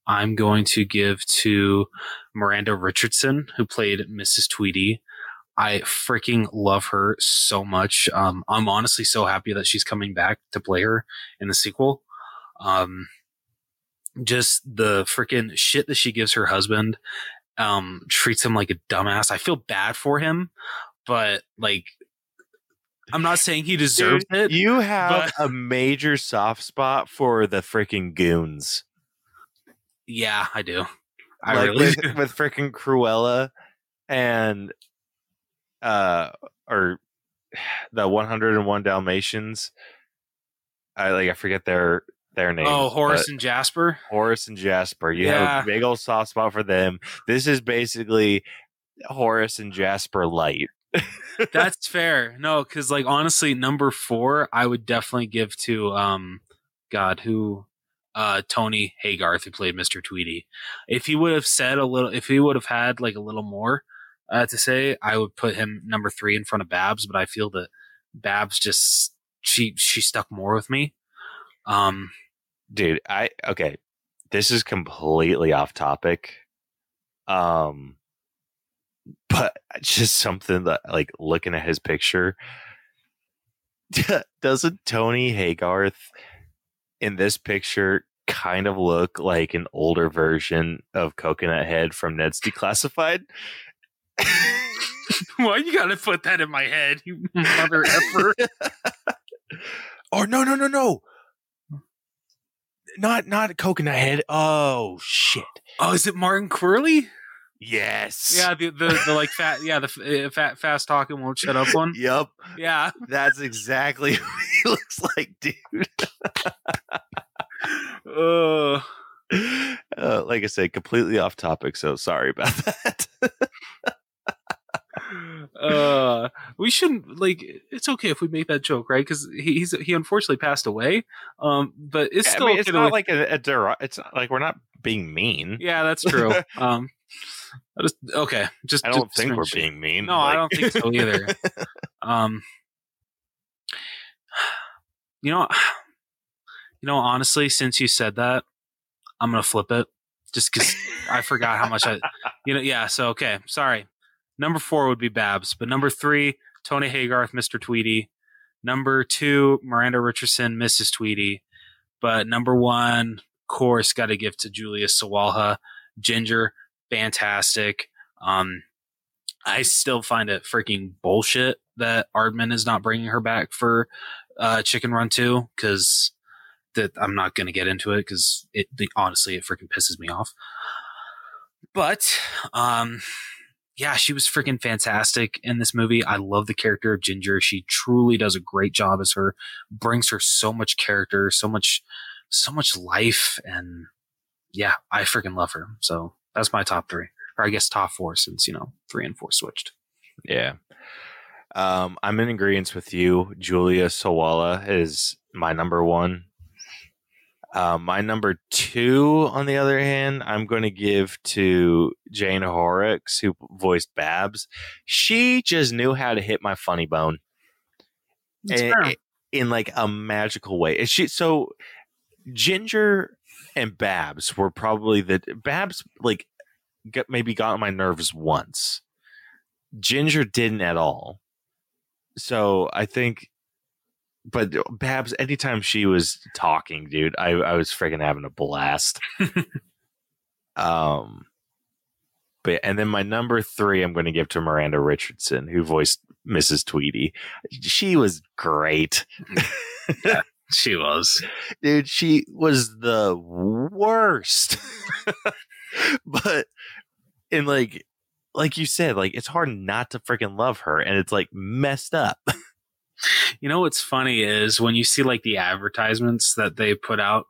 I'm going to give to Miranda Richardson, who played Missus Tweedy. I freaking love her so much. Um, I'm honestly so happy that she's coming back to play her in the sequel. Um, Just the freaking shit that she gives her husband, um, treats him like a dumbass. I feel bad for him, but like, I'm not saying he deserves Dude, it. You have but... a major soft spot for the freaking goons. Yeah, I do. I like really with, do. With freaking Cruella and, uh, or the one hundred and one Dalmatians. I like, I forget their. Their name. Oh, Horace and Jasper. Horace and Jasper. You yeah. have a big old soft spot for them. This is basically Horace and Jasper light. That's fair. No, because like honestly, number four, I would definitely give to um, God, who uh, Tony Haygarth, who played Mister Tweedy. If he would have said a little, if he would have had like a little more uh, to say, I would put him number three in front of Babs. But I feel that Babs just she she stuck more with me. Um, dude, I, okay. This is completely off topic. Um, but just something that like looking at his picture, doesn't Tony Haygarth in this picture kind of look like an older version of Coconut Head from Ned's Declassified? Why you gotta put that in my head, you mother effer? Or no, no, no, no. Not not Coconut Head. Oh shit. Oh, is it Martin Quirley? Yes. Yeah, the the, the like fat yeah, the uh, fat fast talking won't shut up one. Yep. Yeah. That's exactly what he looks like, dude. uh, uh, like I said, completely off topic, so sorry about that. uh we shouldn't, like, it's okay if we make that joke, right? Because he, he's he unfortunately passed away, um but it's yeah, still I mean, it's okay, not like, like a, a derog- it's not like we're not being mean. Yeah, that's true. um I just, okay just I don't just think we're it. being mean. No, like... I don't think so either. um you know you know honestly, since you said that, I'm gonna flip it just because I forgot how much I you know yeah so okay sorry Number four would be Babs, but number three, Tony Haygarth, Mister Tweedy. Number two, Miranda Richardson, Missus Tweedy. But number one, of course, got to give to Julia Sawalha. Ginger, fantastic. Um, I still find it freaking bullshit that Aardman is not bringing her back for uh, Chicken Run two, because that I'm not going to get into it because it the, honestly it freaking pisses me off. But um. Yeah, she was freaking fantastic in this movie. I love the character of Ginger. She truly does a great job as her, brings her so much character, so much, so much life. And yeah, I freaking love her. So that's my top three, or I guess top four, since, you know, three and four switched. Yeah. Um, I'm in agreement with you. Julia Sawalha is my number one. Uh, my number two, on the other hand, I'm going to give to Jane Horrocks, who voiced Babs. She just knew how to hit my funny bone in, in like a magical way. And she, so Ginger and Babs were probably the Babs like got, maybe got on my nerves once. Ginger didn't at all. So I think. But Babs, anytime she was talking, dude, I, I was freaking having a blast. um, but and then my number three, I'm going to give to Miranda Richardson, who voiced Missus Tweedy. She was great. Yeah, she was, dude. She was the worst. But in like, like you said, like it's hard not to freaking love her, and it's like messed up. You know what's funny is when you see like the advertisements that they put out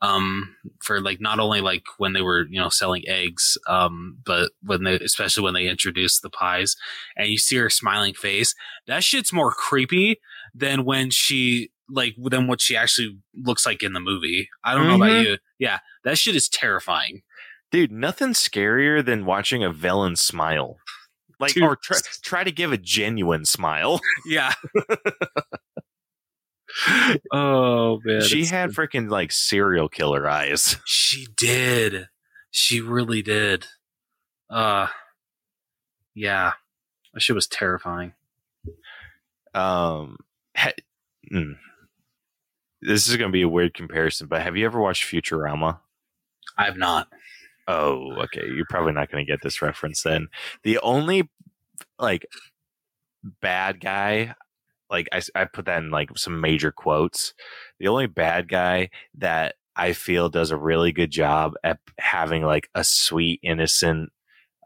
um, for like not only like when they were, you know, selling eggs, um, but when they, especially when they introduced the pies, and you see her smiling face, that shit's more creepy than when she like than what she actually looks like in the movie. I don't mm-hmm. know about you. Yeah, that shit is terrifying. Dude, nothing's scarier than watching a villain smile. Like, or try, try to give a genuine smile. Yeah. Oh, man. She had freaking like serial killer eyes. She did. She really did. Uh, yeah. That shit was terrifying. Um, ha- mm. This is going to be a weird comparison, but have you ever watched Futurama? I have not. Oh, okay. You're probably not going to get this reference then. The only like bad guy, like I, I put that in like some major quotes. The only bad guy that I feel does a really good job at having like a sweet, innocent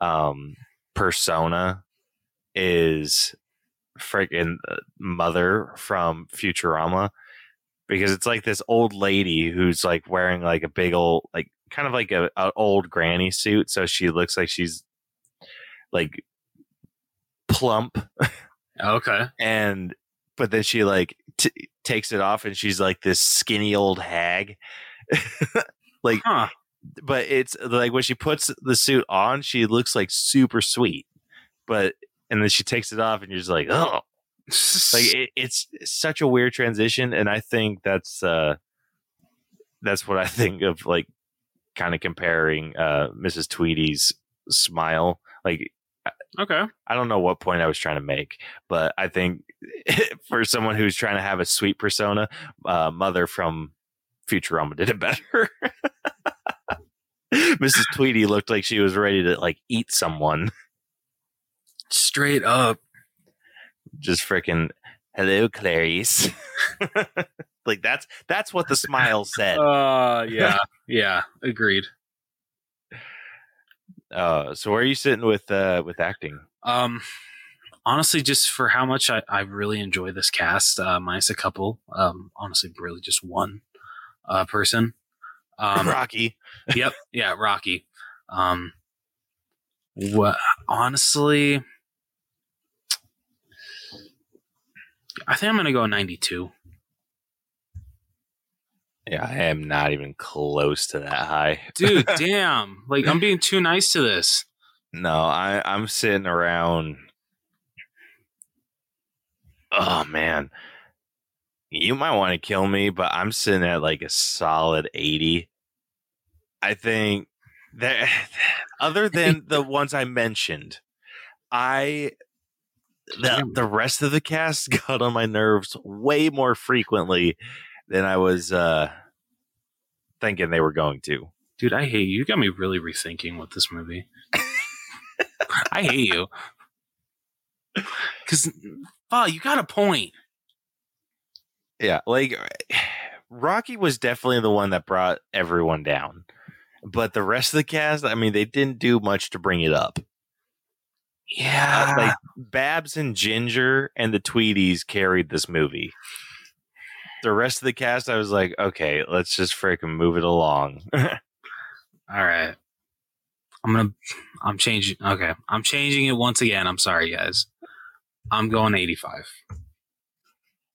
um, persona is freaking Mother from Futurama, because it's like this old lady who's like wearing like a big old like. Kind of like a, a old granny suit, so she looks like she's like plump. Okay, and but then she like t- takes it off, and she's like this skinny old hag. Like, huh. But it's like when she puts the suit on, she looks like super sweet. But and then she takes it off, and you're just like, oh, like it, it's such a weird transition. And I think that's uh, that's what I think of like. Kind of comparing uh, Missus Tweedy's smile, like Okay. I don't know what point I was trying to make, but I think for someone who's trying to have a sweet persona, uh, Mother from Futurama did it better. Missus Tweedy looked like she was ready to like eat someone. Straight up. Just freaking, hello, Clarice. Like that's that's what the smile said. Uh, yeah, yeah, agreed. Uh, so where are you sitting with uh, with acting? Um, honestly, just for how much I, I really enjoy this cast, uh, minus a couple. Um, honestly, really just one uh, person. Um, Rocky. Yep. Yeah, Rocky. Um, what? Honestly, I think I'm gonna go ninety-two. Yeah, I am not even close to that high. Dude, damn. Like, I'm being too nice to this. No, I, I'm sitting around... Oh, man. You might want to kill me, but I'm sitting at, like, a solid eighty. I think... that other than the ones I mentioned, I... The, the rest of the cast got on my nerves way more frequently than I was uh, thinking they were going to. Dude, I hate you. You got me really rethinking with this movie. I hate you. Because, oh, you got a point. Yeah, like, Rocky was definitely the one that brought everyone down. But the rest of the cast, I mean, they didn't do much to bring it up. Yeah. Like, Babs and Ginger and the Tweedies carried this movie. The rest of the cast, I was like, okay, let's just freaking move it along. All right. I'm going to, I'm changing. Okay. I'm changing it once again. I'm sorry, guys. I'm going eighty-five.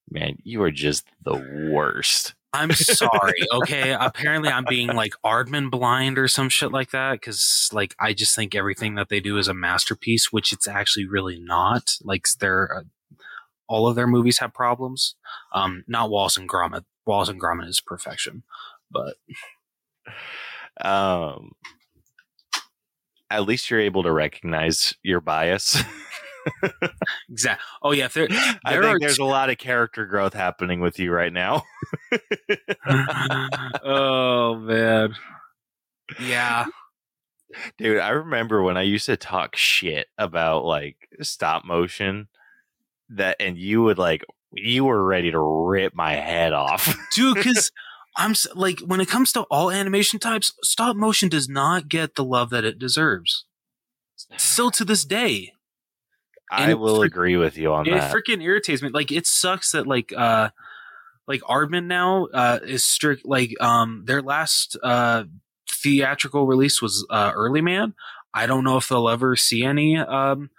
Man, you are just the worst. I'm sorry. Okay. Apparently I'm being like Aardman blind or some shit like that. Cause like, I just think everything that they do is a masterpiece, which it's actually really not. Like they're, uh, all of their movies have problems. Um, not Wallace and Gromit. Wallace and Gromit is perfection, but um, at least you're able to recognize your bias. Exactly. Oh yeah. If there, there I think are there's t- a lot of character growth happening with you right now. Oh man. Yeah. Dude, I remember when I used to talk shit about like stop motion. That and you would like you were ready to rip my head off, dude. Because I'm like, when it comes to all animation types, stop motion does not get the love that it deserves. Still to this day, and I will fr- agree with you on it that. It freaking irritates me. Like it sucks that like uh like Aardman now uh, is strict. Like um their last uh theatrical release was uh, Early Man. I don't know if they'll ever see any um.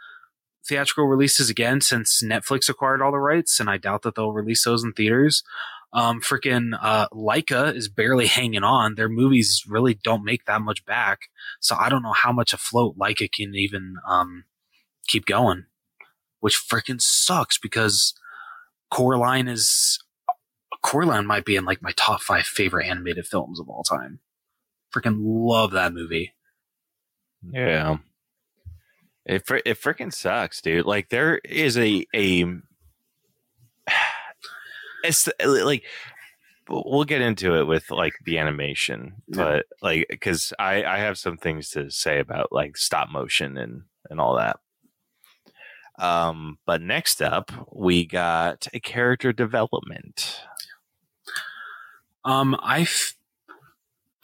theatrical releases again since Netflix acquired all the rights, and I doubt that they'll release those in theaters. Um, freaking uh, Leica is barely hanging on. Their movies really don't make that much back, so I don't know how much afloat Leica can even um, keep going, which freaking sucks because Coraline is Coraline might be in like my top five favorite animated films of all time. Freaking love that movie. Yeah. It fr- it freaking sucks, dude. Like there is a a it's like we'll get into it with like the animation, yeah. But like because I I have some things to say about like stop motion and and all that. Um, but next up we got a character development. Um, I f-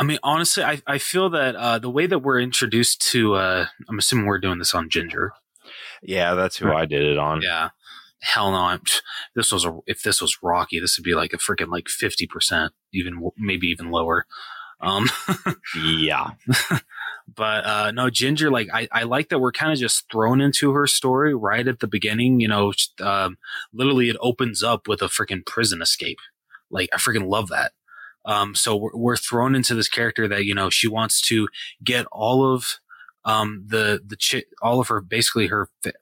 I mean, honestly, I, I feel that uh, the way that we're introduced to, uh, I'm assuming we're doing this on Ginger. Yeah, that's who right. I did it on. Yeah, hell no. I'm, this was a, if this was Rocky, this would be like a freaking like fifty percent, even maybe even lower. Um, yeah, but uh, no, Ginger. Like, I, I like that we're kind of just thrown into her story right at the beginning. You know, um, literally, it opens up with a freaking prison escape. Like, I freaking love that. Um, so we're, we're thrown into this character that, you know, she wants to get all of, um, the, the, chi- all of her, basically her, fa-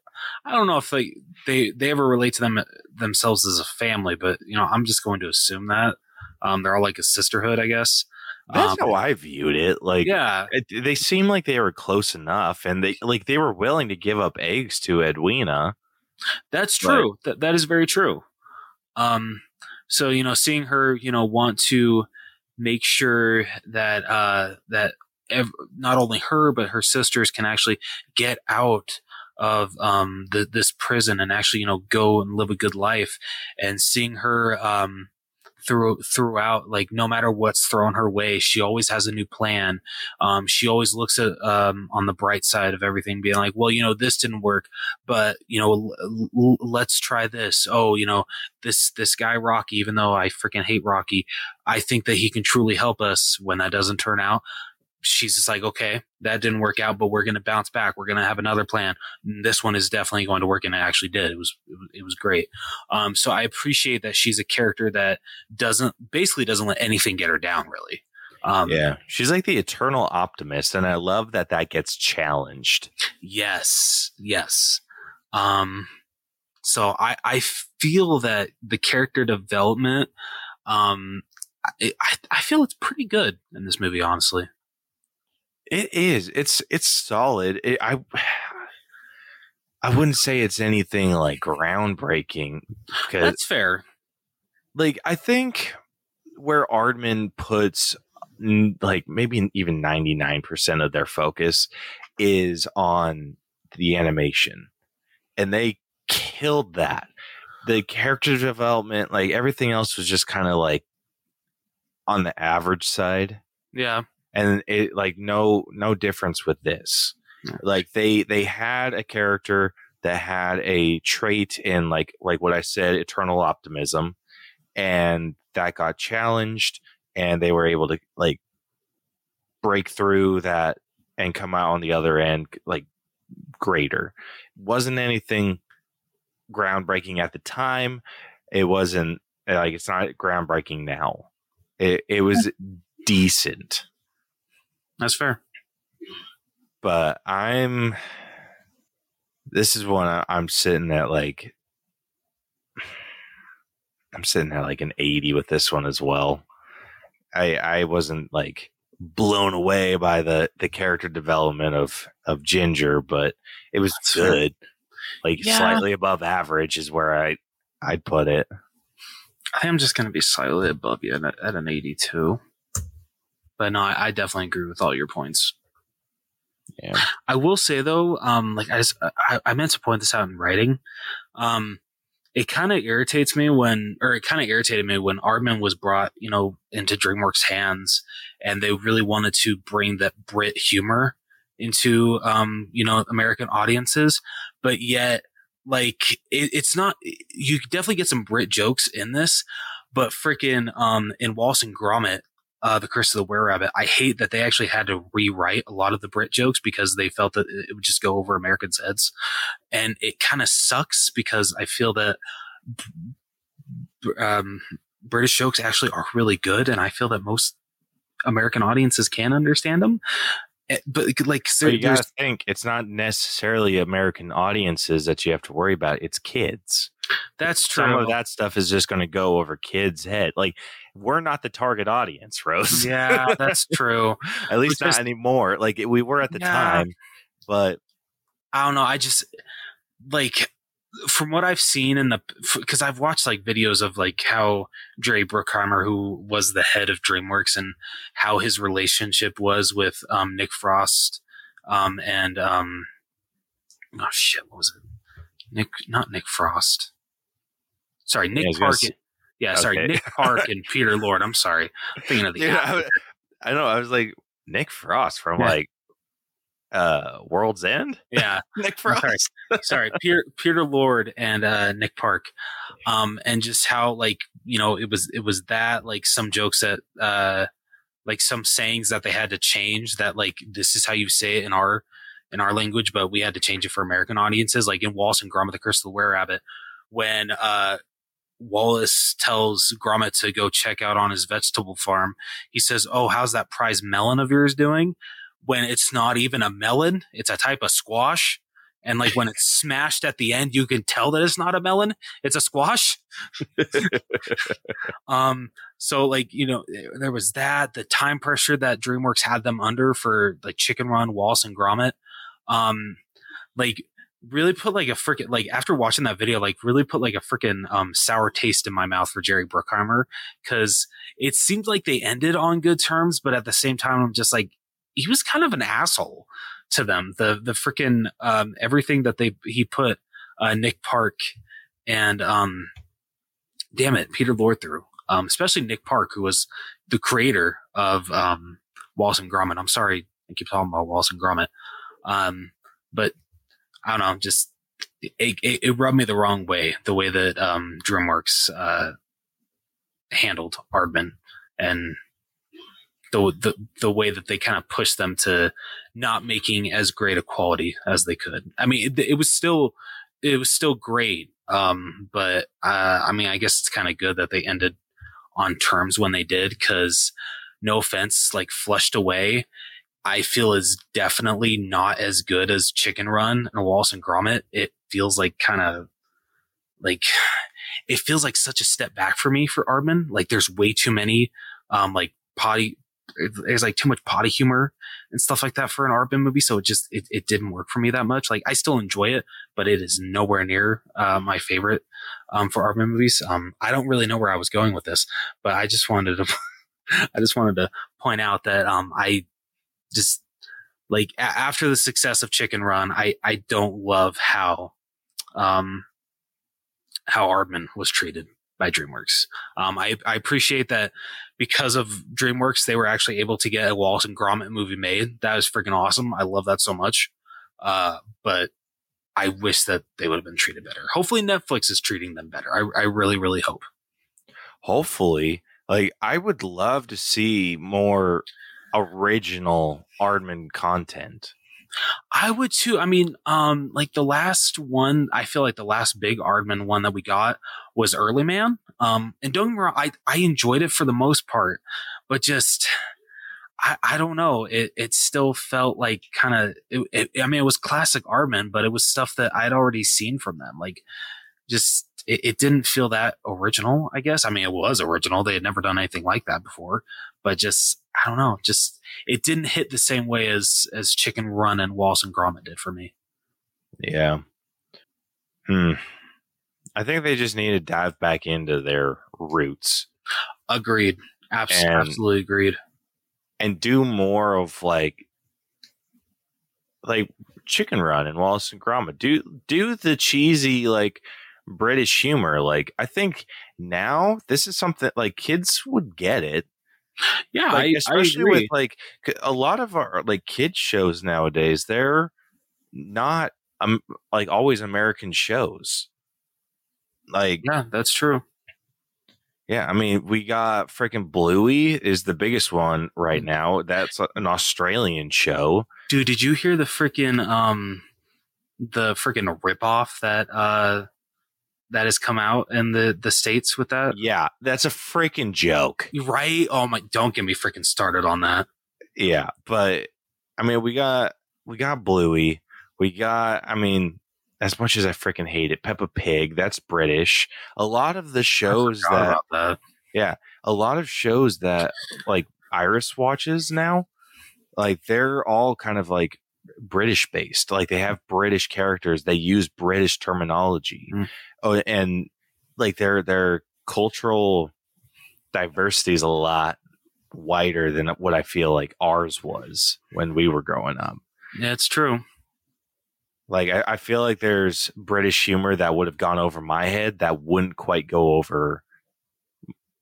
I don't know if they, they, they ever relate to them themselves as a family, but, you know, I'm just going to assume that, um, they're all like a sisterhood, I guess. That's um, how I viewed it. Like, yeah, it, they seemed like they were close enough, and they like they were willing to give up eggs to Edwina. That's true. Like, that that is very true. Um, so you know, seeing her, you know, want to make sure that uh that ev- not only her but her sisters can actually get out of um the, this prison and actually, you know, go and live a good life, and seeing her um. Through, throughout, like, no matter what's thrown her way, she always has a new plan. Um, she always looks at um, on the bright side of everything, being like, well, you know, this didn't work, but, you know, l- l- let's try this. Oh, you know, this this guy, Rocky, even though I freaking hate Rocky, I think that he can truly help us when that doesn't turn out. She's just like, okay, that didn't work out, but we're going to bounce back. We're going to have another plan. This one is definitely going to work. And it actually did. It was, it was, it was great. Um, so I appreciate that she's a character that doesn't basically doesn't let anything get her down, really. Um, yeah. She's like the eternal optimist. And I love that that gets challenged. Yes. Yes. Um, so I, I feel that the character development, um, it, I, I feel it's pretty good in this movie, honestly. It is. It's it's solid. It, I I wouldn't say it's anything like groundbreaking. That's fair. Like, I think where Aardman puts like maybe even ninety-nine percent of their focus is on the animation, and they killed that. The character development, like everything else, was just kind of like on the average side. Yeah. And it like no no difference with this. Like they they had a character that had a trait in like like what I said, eternal optimism, and that got challenged, and they were able to like break through that and come out on the other end like greater. It wasn't anything groundbreaking at the time. It wasn't like it's not groundbreaking now. It it was decent. That's fair. But I'm, this is one I, I'm sitting at like, I'm sitting at like an eighty with this one as well. I I wasn't like blown away by the, the character development of, of Ginger, but it was That's good. Fair. Like yeah. Slightly above average is where I, I'd put it. I am just going to be slightly above you at, at an eighty-two. But no, I definitely agree with all your points. Yeah. I will say though, um, like I, just, I, I meant to point this out in writing. Um, it kind of irritates me when, or it kind of irritated me when Aardman was brought, you know, into DreamWorks' hands, and they really wanted to bring that Brit humor into, um, you know, American audiences, but yet, like, it, it's not. You definitely get some Brit jokes in this, but freaking um, in Wallace and Gromit. Uh, The Curse of the Were-Rabbit. I hate that they actually had to rewrite a lot of the Brit jokes because they felt that it would just go over Americans' heads. And it kind of sucks because I feel that um, British jokes actually are really good. And I feel that most American audiences can understand them. But like, so you gotta think it's not necessarily American audiences that you have to worry about. It's kids. That's true. Some of that stuff is just going to go over kids' head. Like, we're not the target audience, Rose. Yeah, that's true. At least we're not just, anymore. Like we were at the yeah. time, but I don't know. I just like from what I've seen in the because I've watched like videos of like how Jerry Bruckheimer, who was the head of DreamWorks, and how his relationship was with um, Nick Frost um, and um, oh shit, what was it? Nick, not Nick Frost. Sorry, Nick yeah, Park. Gonna... And, yeah, okay. sorry, Nick Park and Peter Lord. I'm sorry. I'm thinking of the. Dude, I, I know. I was like Nick Frost from yeah. like uh, World's End. Yeah, Nick Frost. Sorry, sorry. Peter, Peter Lord and uh, Nick Park, um, and just how like you know it was it was that like some jokes that uh, like some sayings that they had to change that like this is how you say it in our in our language, but we had to change it for American audiences. Like in Wallace and Gromit, The Curse of the Were-Rabbit, when uh. Wallace tells Gromit to go check out on his vegetable farm. He says, "Oh, how's that prize melon of yours doing?" When it's not even a melon, it's a type of squash. And like when it's smashed at the end, you can tell that it's not a melon. It's a squash. um, so like, you know, there was that, the time pressure that DreamWorks had them under for like Chicken Run, Wallace and Gromit. Um, like really put like a frickin' like after watching that video, like really put like a frickin' um, sour taste in my mouth for Jerry Bruckheimer. Cause it seemed like they ended on good terms, but at the same time, I'm just like, he was kind of an asshole to them. The, the frickin' um, everything that they, he put uh, Nick Park and um, damn it, Peter Lord through, um, especially Nick Park, who was the creator of um, Wallace and Gromit. I'm sorry. I keep talking about Wallace and Gromit. Um, but I don't know, just it, it, it rubbed me the wrong way, the way that um, DreamWorks uh, handled Aardman and the, the the way that they kind of pushed them to not making as great a quality as they could. I mean, it, it was still it was still great, um, but uh, I mean, I guess it's kind of good that they ended on terms when they did, because no offense, like Flushed Away, I feel is definitely not as good as Chicken Run and Wallace and Gromit. It feels like kind of like it feels like such a step back for me for Aardman. Like there's way too many um, like potty. There's like too much potty humor and stuff like that for an Aardman movie. So it just it, it didn't work for me that much. Like I still enjoy it, but it is nowhere near uh, my favorite um, for Aardman movies. Um, I don't really know where I was going with this, but I just wanted to I just wanted to point out that um, I. Just like a- after the success of Chicken Run, I, I don't love how um how Aardman was treated by DreamWorks. Um, I, I appreciate that because of DreamWorks, they were actually able to get a Wallace and Gromit movie made. That was freaking awesome. I love that so much. Uh, but I wish that they would have been treated better. Hopefully, Netflix is treating them better. I I really really hope. Hopefully, like I would love to see more original Aardman content. I would too. I mean, um, like the last one, I feel like the last big Aardman one that we got was Early Man. Um, and don't get me wrong, I, I enjoyed it for the most part, but just, I, I don't know. It, it still felt like kind of, it, it, I mean, it was classic Aardman, but it was stuff that I'd already seen from them. Like just, it, it didn't feel that original, I guess. I mean, it was original. They had never done anything like that before, but just, I don't know. Just it didn't hit the same way as as Chicken Run and Wallace and Gromit did for me. Yeah. Hmm. I think they just need to dive back into their roots. Agreed. Absolutely, and, absolutely agreed. And do more of like like Chicken Run and Wallace and Gromit. Do do the cheesy like British humor. Like I think now this is something like kids would get it. Yeah, like, I, especially I agree. With like a lot of our like kids shows nowadays, they're not um, like always American shows. Like, yeah, that's true. Yeah, I mean, we got freaking Bluey is the biggest one right now. That's an Australian show. Dude, did you hear the freaking um the freaking ripoff that uh that has come out in the, the States with that? Yeah, that's a freaking joke. Right? Oh my, don't get me freaking started on that. Yeah, but I mean, we got, we got Bluey. We got, I mean, as much as I freaking hate it, Peppa Pig, that's British. A lot of the shows that, that, yeah, a lot of shows that like Iris watches now, like they're all kind of like British based, like they have British characters, they use British terminology. Mm. Oh, and like their their cultural diversity is a lot wider than what I feel like ours was when we were growing up. Yeah, it's true. Like I, I feel like there's British humor that would have gone over my head that wouldn't quite go over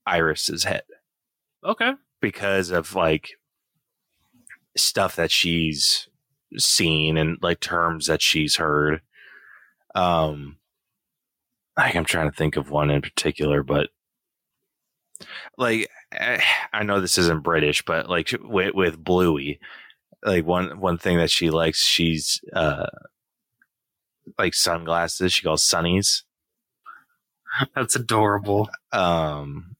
Iris's head. Okay, because of like stuff that she's seen and like terms that she's heard. Um, like I'm trying to think of one in particular, but like I know this isn't British, but like with, with Bluey, like one one thing that she likes, she's uh like sunglasses. She calls sunnies. That's adorable. Um,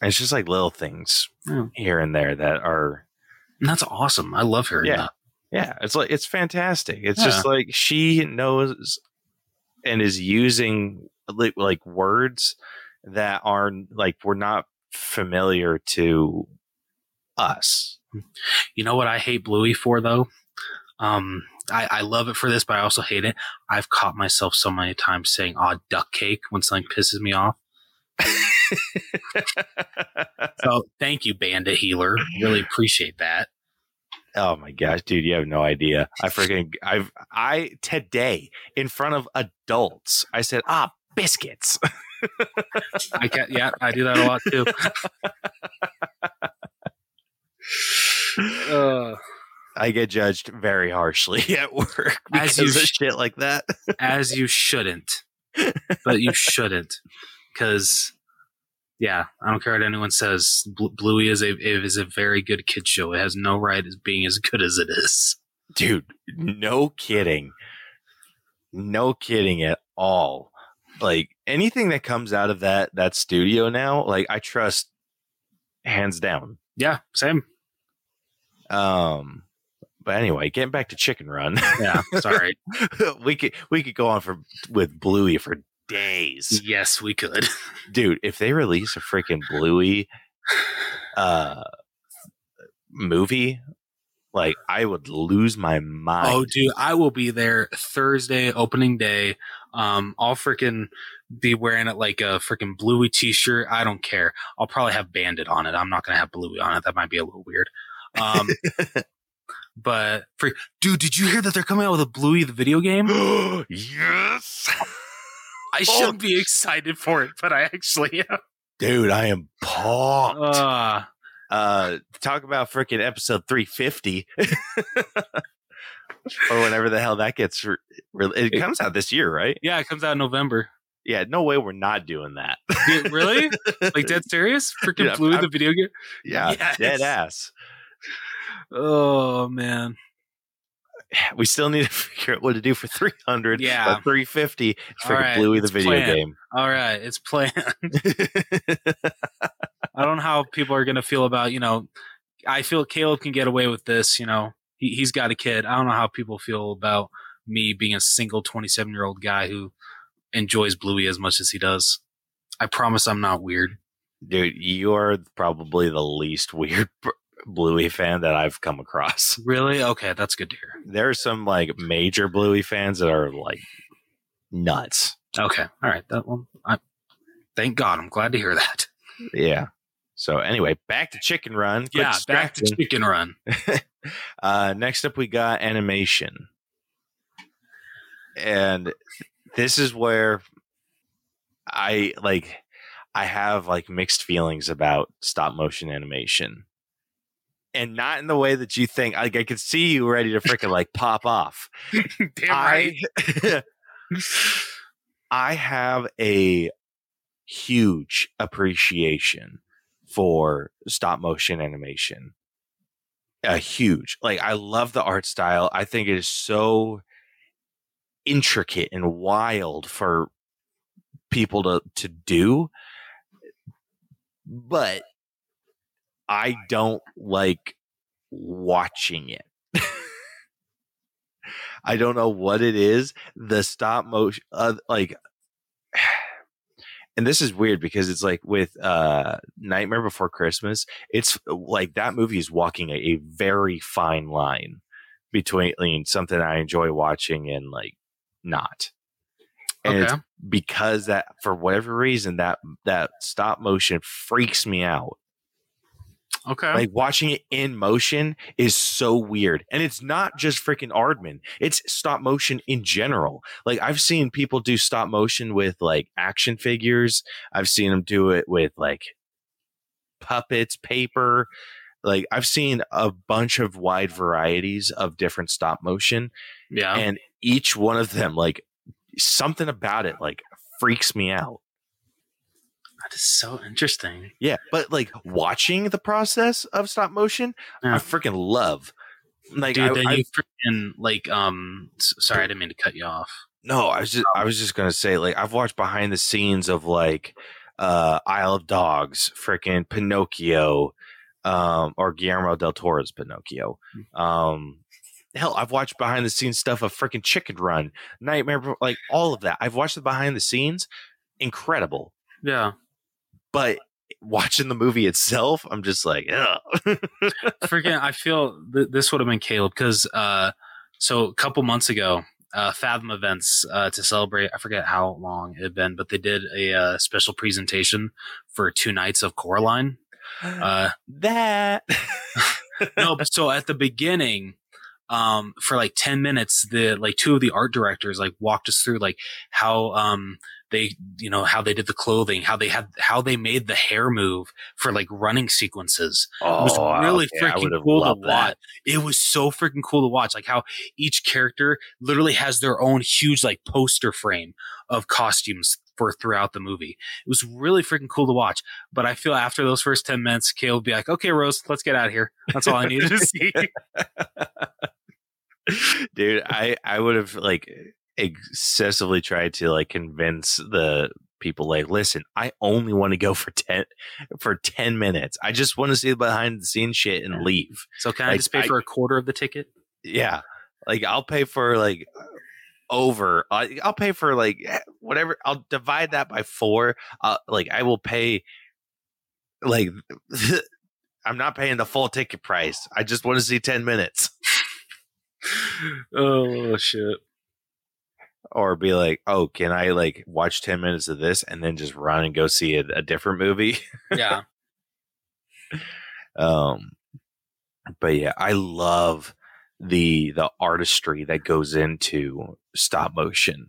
and it's just like little things mm. here and there that are. And that's awesome. I love hearing yeah. that. Yeah, it's like it's fantastic. It's yeah. just like she knows and is using li- like words that are like we're not familiar to us. You know what I hate Bluey for, though? Um, I, I love it for this, but I also hate it. I've caught myself so many times saying, "Oh, duck cake," when something pisses me off. So thank you, Bandit Healer. Really appreciate that. Oh my gosh, dude, you have no idea. I freaking I've I today in front of adults, I said, "Ah, biscuits." I can't, yeah, I do that a lot too. uh, I get judged very harshly at work because as you of sh- shit like that. As you shouldn't, but you shouldn't, because yeah, I don't care what anyone says. Bl- Bluey is a is a very good kid show. It has no right as being as good as it is, dude. No kidding, no kidding at all. Like anything that comes out of that that studio now, like I trust hands down. Yeah, same. Um, but anyway, getting back to Chicken Run. Yeah, sorry. we could we could go on for with Bluey for days. Yes, we could, dude. If they release a freaking Bluey uh movie, like I would lose my mind. Oh, dude, I will be there Thursday opening day. Um, I'll freaking be wearing it like a freaking Bluey t-shirt. I don't care. I'll probably have Bandit on it. I'm not gonna have Bluey on it. That might be a little weird. Um, but for, dude, did you hear that they're coming out with a Bluey the video game? Yes. I shouldn't oh. be excited for it, but I actually am. Dude, I am pumped. Uh, uh, talk about freaking episode three fifty. Or whenever the hell that gets re- re- it comes out this year, right? Yeah, it comes out in November. Yeah, no way we're not doing that. Dude, really? Like dead serious? Freaking yeah, Bluey I'm, the video game? Yeah, yes. Dead ass. Oh man. We still need to figure out what to do for three hundred. Yeah, three fifty. It's freaking right, Bluey the video planned. Game. All right, it's planned. I don't know how people are going to feel about, you know, I feel Caleb can get away with this, you know. He, he's got a kid. I don't know how people feel about me being a single twenty-seven-year-old guy who enjoys Bluey as much as he does. I promise I'm not weird. Dude, you are probably the least weird br- Bluey fan that I've come across. Really? Okay, that's good to hear. There are some like major Bluey fans that are like nuts. Okay, all right. That one. I, thank God. I'm glad to hear that. Yeah. So anyway, back to Chicken Run. Yeah, back to Chicken Run. Uh, next up, we got animation, and this is where I like. I have like mixed feelings about stop motion animation. And not in the way that you think. Like I could see you ready to freaking like pop off. Damn I, right. I have a huge appreciation for stop motion animation. A huge, like I love the art style. I think it is so intricate and wild for people to to do, but I don't like watching it. I don't know what it is. The stop motion, uh, like, and this is weird because it's like with uh, Nightmare Before Christmas, it's like that movie is walking a, a very fine line between I mean, something I enjoy watching and like not. And okay. It's because that for whatever reason that that stop motion freaks me out. Okay. Like watching it in motion is so weird. And it's not just freaking Aardman. It's stop motion in general. Like I've seen people do stop motion with like action figures. I've seen them do it with like puppets, paper. Like I've seen a bunch of wide varieties of different stop motion. Yeah. And each one of them, like something about it, like freaks me out. That is so interesting. Yeah, but like watching the process of stop motion, yeah. I freaking love. Like, dude, I, then I, you freaking like. Um, sorry, I didn't mean to cut you off. No, I was just, I was just gonna say, like, I've watched behind the scenes of like, uh, Isle of Dogs, freaking Pinocchio, um, or Guillermo del Toro's Pinocchio, um, Hell, I've watched behind the scenes stuff of freaking Chicken Run, Nightmare, like all of that. I've watched the behind the scenes. Incredible. Yeah. But watching the movie itself, I'm just like, ugh. Freaking, I feel th- this would have been Caleb because uh, so a couple months ago, uh, Fathom Events uh, to celebrate, I forget how long it had been, but they did a uh, special presentation for two nights of Coraline. Uh, that. No, but so at the beginning, um, for like ten minutes, the, like two of the art directors, like walked us through like how, um, they, you know, how they did the clothing, how they had, how they made the hair move for like running sequences. Oh, it was really okay. freaking cool to that. watch. It was so freaking cool to watch. Like how each character literally has their own huge like poster frame of costumes for throughout the movie. It was really freaking cool to watch. But I feel after those first ten minutes, Kay will be like, okay, Rose, let's get out of here. That's all I needed to see. Dude, I, I would have like excessively tried to like convince the people like, listen, I only want to go for ten for ten minutes. I just want to see the behind the scenes shit and leave. So can like, I just pay I, for a quarter of the ticket? Yeah. Like I'll pay for like over. I, I'll pay for like whatever. I'll divide that by four. Uh, like I will pay like I'm not paying the full ticket price. I just want to see ten minutes. Oh shit. Or be like, oh, can I like watch ten minutes of this and then just run and go see a, a different movie? Yeah. Um, but yeah, I love the the artistry that goes into stop motion,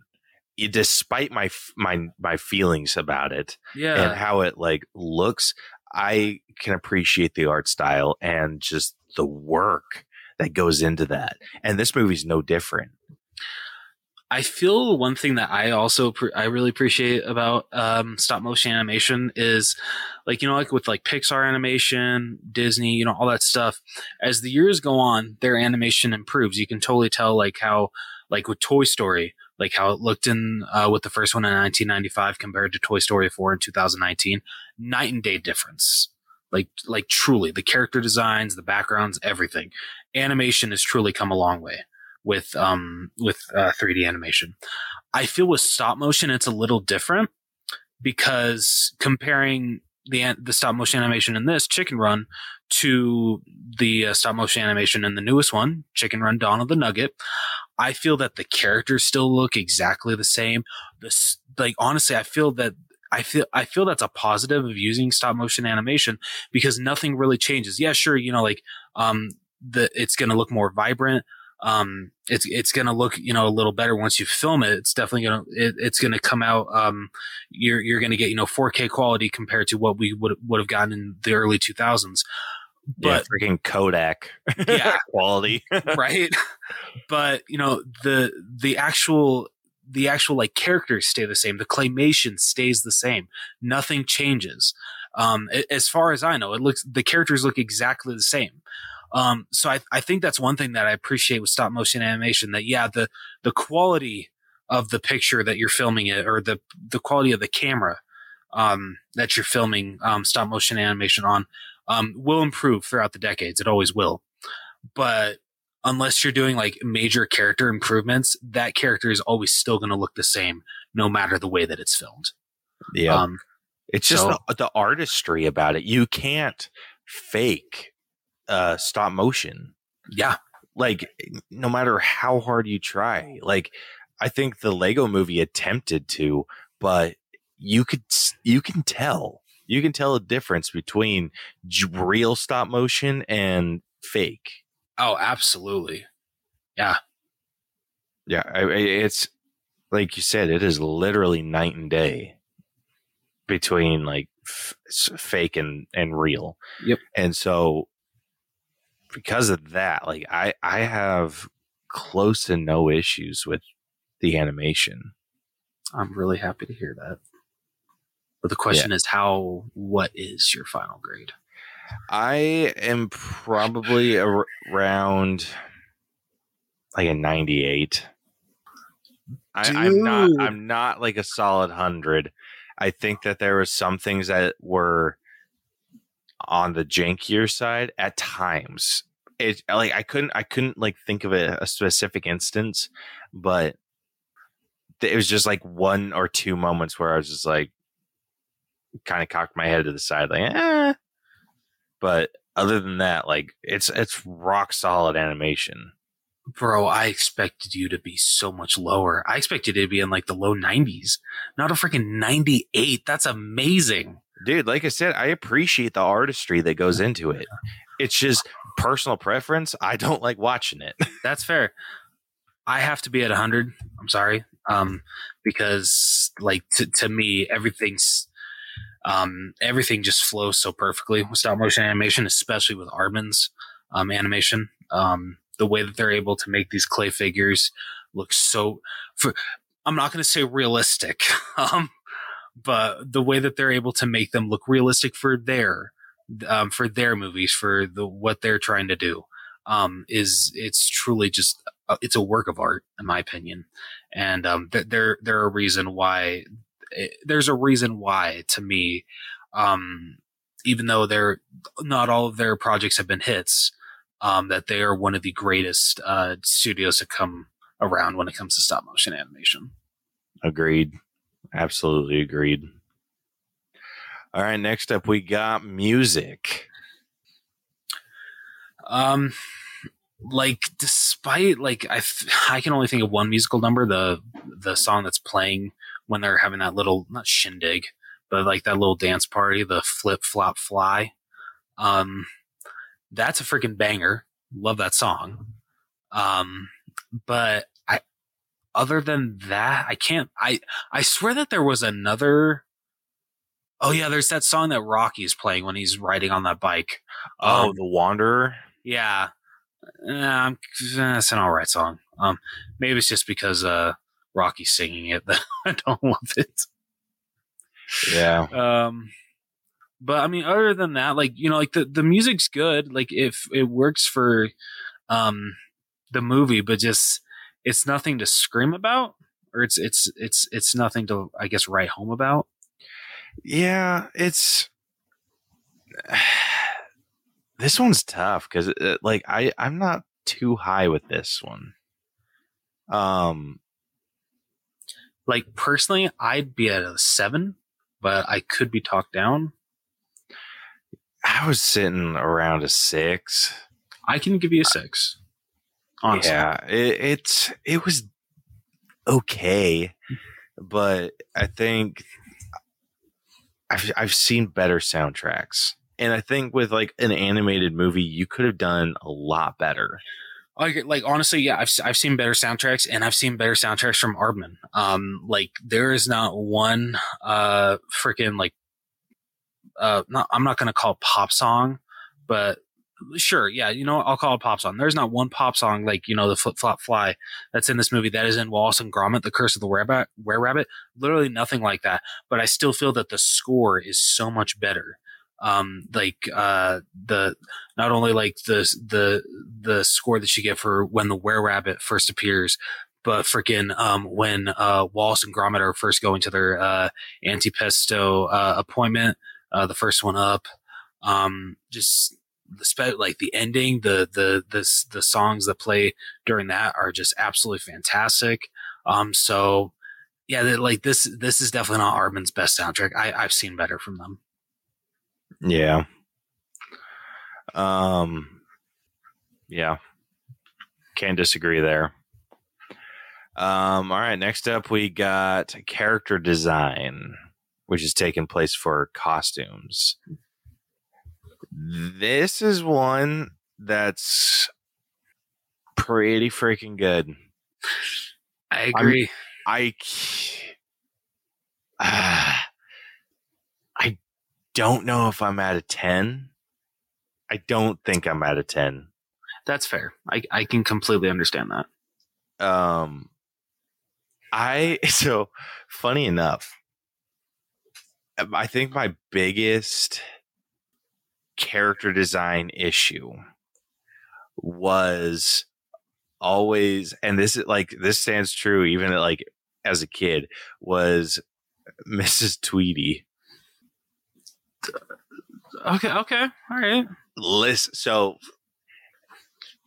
it, despite my my my feelings about it. Yeah. And how it like looks. I can appreciate the art style and just the work that goes into that. And this movie's no different. I feel one thing that I also pre- I really appreciate about um, stop motion animation is like, you know, like with like Pixar animation, Disney, you know, all that stuff. As the years go on, their animation improves. You can totally tell like how like with Toy Story, like how it looked in uh, with the first one in nineteen ninety-five compared to Toy Story four in two thousand nineteen. Night and day difference. Like like truly the character designs, the backgrounds, everything. Animation has truly come a long way with um with uh, three D animation. I feel with stop motion it's a little different because comparing the the stop motion animation in this Chicken Run to the uh, stop motion animation in the newest one, Chicken Run: Dawn of the Nugget, I feel that the characters still look exactly the same. This like honestly, I feel that I feel I feel that's a positive of using stop motion animation because nothing really changes. Yeah, sure, you know, like um the it's going to look more vibrant. Um, it's it's gonna look, you know, a little better once you film it. It's definitely gonna it, it's gonna come out. Um, you're you're gonna get, you know, four K quality compared to what we would would have gotten in the early two thousands. But yeah, freaking Kodak, yeah, quality, right? But you know the the actual the actual like characters stay the same. The claymation stays the same. Nothing changes. Um, it, as far as I know, it looks the characters look exactly the same. Um, so I, I think that's one thing that I appreciate with stop motion animation that, yeah, the, the quality of the picture that you're filming it or the, the quality of the camera, um, that you're filming, um, stop motion animation on, um, will improve throughout the decades. It always will. But unless you're doing like major character improvements, that character is always still going to look the same no matter the way that it's filmed. Yeah. Um, it's just so, the, the artistry about it. You can't fake uh stop motion. Yeah, like no matter how hard you try. Like I think the Lego movie attempted to, but you could you can tell you can tell a difference between real stop motion and fake. Oh, absolutely. Yeah yeah I, it's like you said, it is literally night and day between like f- fake and and real. Yep. And so because of that, like I, I have close to no issues with the animation. I'm really happy to hear that. But the question yeah. is how, what is your final grade? I am probably ar- around like a ninety-eight. I, I'm not, I'm not like a solid hundred. I think that there were some things that were on the jankier side at times it like I couldn't I couldn't like think of a, a specific instance, but it was just like one or two moments where I was just like kind of cocked my head to the side like eh. But other than that, like it's it's rock solid animation. Bro, I expected you to be so much lower. I expected it to be in like the low nineties, not a freaking ninety-eight. That's amazing. Dude, like I said, I appreciate the artistry that goes into it. It's just personal preference. I don't like watching it. That's fair. I have to be at one hundred. I'm sorry. Um, because like t- to me, everything's um, everything just flows so perfectly with stop motion animation, especially with Aardman's um, animation. Um, the way that they're able to make these clay figures look so for, I'm not going to say realistic. Um, But the way that they're able to make them look realistic for their, um, for their movies, for the what they're trying to do, um, is it's truly just it's a work of art, in my opinion. And um, th- there there a reason why it, there's a reason why to me, um, even though they're not all of their projects have been hits, um, that they are one of the greatest uh, studios to come around when it comes to stop motion animation. Agreed. Absolutely agreed. All right, next up we got music. Um, like despite like I, I can only think of one musical number, the the song that's playing when they're having that little not shindig, but like that little dance party, the Flip Flop Fly. Um, that's a freaking banger. Love that song. Um, but. Other than that, I can't. I I swear that there was another. Oh yeah, there's that song that Rocky's playing when he's riding on that bike. Oh, um, The Wanderer. Yeah, uh, that's an all right song. Um, maybe it's just because uh Rocky's singing it that I don't love it. Yeah. Um, but I mean, other than that, like you know, like the the music's good. Like if it works for, um, the movie, but just. It's nothing to scream about, or it's it's it's it's nothing to, I guess, write home about. Yeah, it's this one's tough because like I I'm not too high with this one. Um, like personally, I'd be at a seven, but I could be talked down. I was sitting around a six. I can give you a six. Honestly. Yeah, it, it's it was okay, but I think I've I've seen better soundtracks, and I think with like an animated movie, you could have done a lot better. Like, like honestly, yeah, I've I've seen better soundtracks, and I've seen better soundtracks from Aardman. Um, like there is not one uh freaking like uh not, I'm not gonna call it pop song, but. Sure, yeah, you know, I'll call it pop song. There's not one pop song like, you know, the Flip Flop Fly that's in this movie that is in Wallace and Gromit, The Curse of the Were-Rabbit, Were-Rabbit. Literally nothing like that. But I still feel that the score is so much better. Um, like uh, the not only like the the the score that you get for when the Were-Rabbit first appears, but freaking um, when uh, Wallace and Gromit are first going to their uh, antipesto uh, appointment, uh, the first one up, um, just. The like the ending, the the the the songs that play during that are just absolutely fantastic. Um, so yeah, like this this is definitely not Aardman's best soundtrack. I I've seen better from them. Yeah. Um. Yeah. Can't disagree there. Um. All right. Next up, we got character design, which is taking place for costumes. This is one that's pretty freaking good. I agree. I'm, I uh, I don't know if I'm at a ten. I don't think I'm at a ten. That's fair. I, I can completely understand that. Um, I so funny enough, I think my biggest character design issue was always, and this is like this stands true even at, like as a kid, was Missus Tweedy. Okay, okay, all right. Listen, so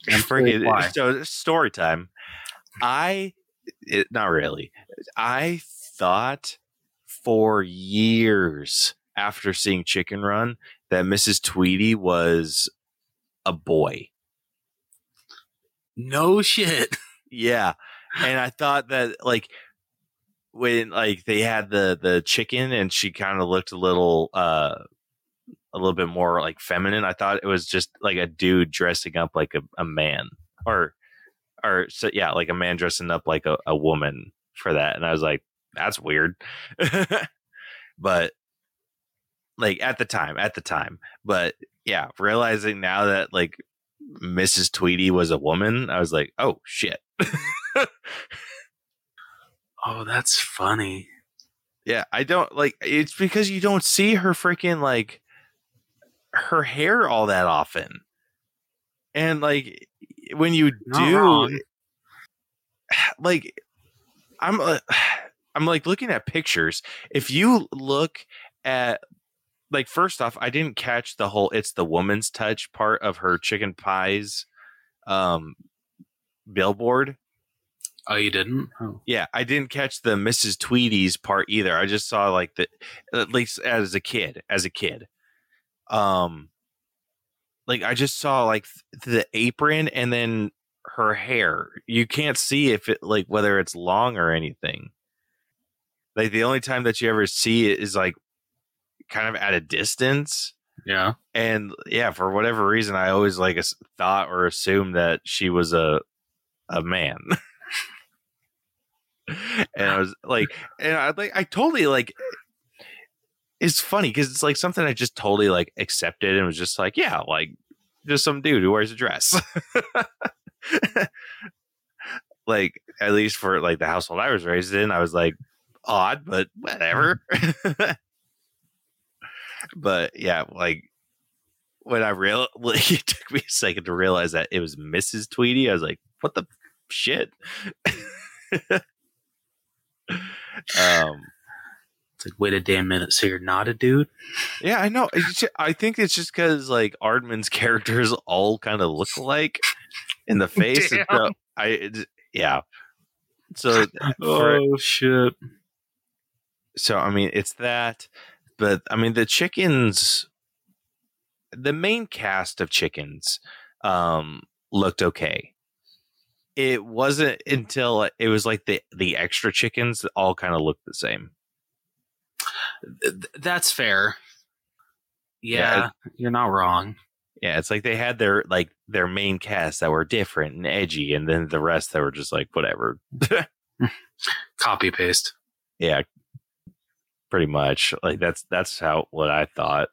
I'm freaking why? So story time. I it, not really. I thought for years after seeing Chicken Run that Missus Tweedy was a boy. No shit. Yeah. And I thought that like when like they had the, the chicken and she kind of looked a little uh a little bit more like feminine. I thought it was just like a dude dressing up like a, a man or or so yeah, like a man dressing up like a, a woman for that. And I was like, that's weird. But like at the time, at the time. But yeah, realizing now that like Missus Tweedy was a woman, I was like, oh shit. Oh, that's funny. Yeah, I don't like it's because you don't see her freaking like her hair all that often. And like when you do like I'm uh, I'm like looking at pictures. If you look at like first off, I didn't catch the whole it's the woman's touch part of her chicken pies um billboard. Oh, you didn't? Oh. Yeah, I didn't catch the Missus Tweedy's part either. I just saw like the at least as a kid, as a kid. Um, like I just saw like the apron and then her hair. You can't see if it like whether it's long or anything. Like the only time that you ever see it is like kind of at a distance. Yeah. And yeah, for whatever reason, I always like thought or assumed that she was a a man. And I was like, and I like, I totally like. It's funny because it's like something I just totally like accepted and was just like, yeah, like just some dude who wears a dress. Like at least for like the household I was raised in, I was like odd, but whatever. But yeah, like when I real, like, it took me a second to realize that it was Missus Tweedy. I was like, what the shit. Um, it's like, wait a damn minute, so you're not a dude? Yeah, I know. Just, I think it's just because like Aardman's characters all kind of look alike in the face. And so I it, yeah. So for, oh shit. So I mean, it's that, but I mean the chickens, the main cast of chickens, um, looked okay. It wasn't until it was like the, the extra chickens that all kind of looked the same. That's fair. Yeah, yeah, you're not wrong. Yeah, it's like they had their like their main cast that were different and edgy, and then the rest that were just like whatever. Copy paste. Yeah, pretty much. Like that's that's how what I thought.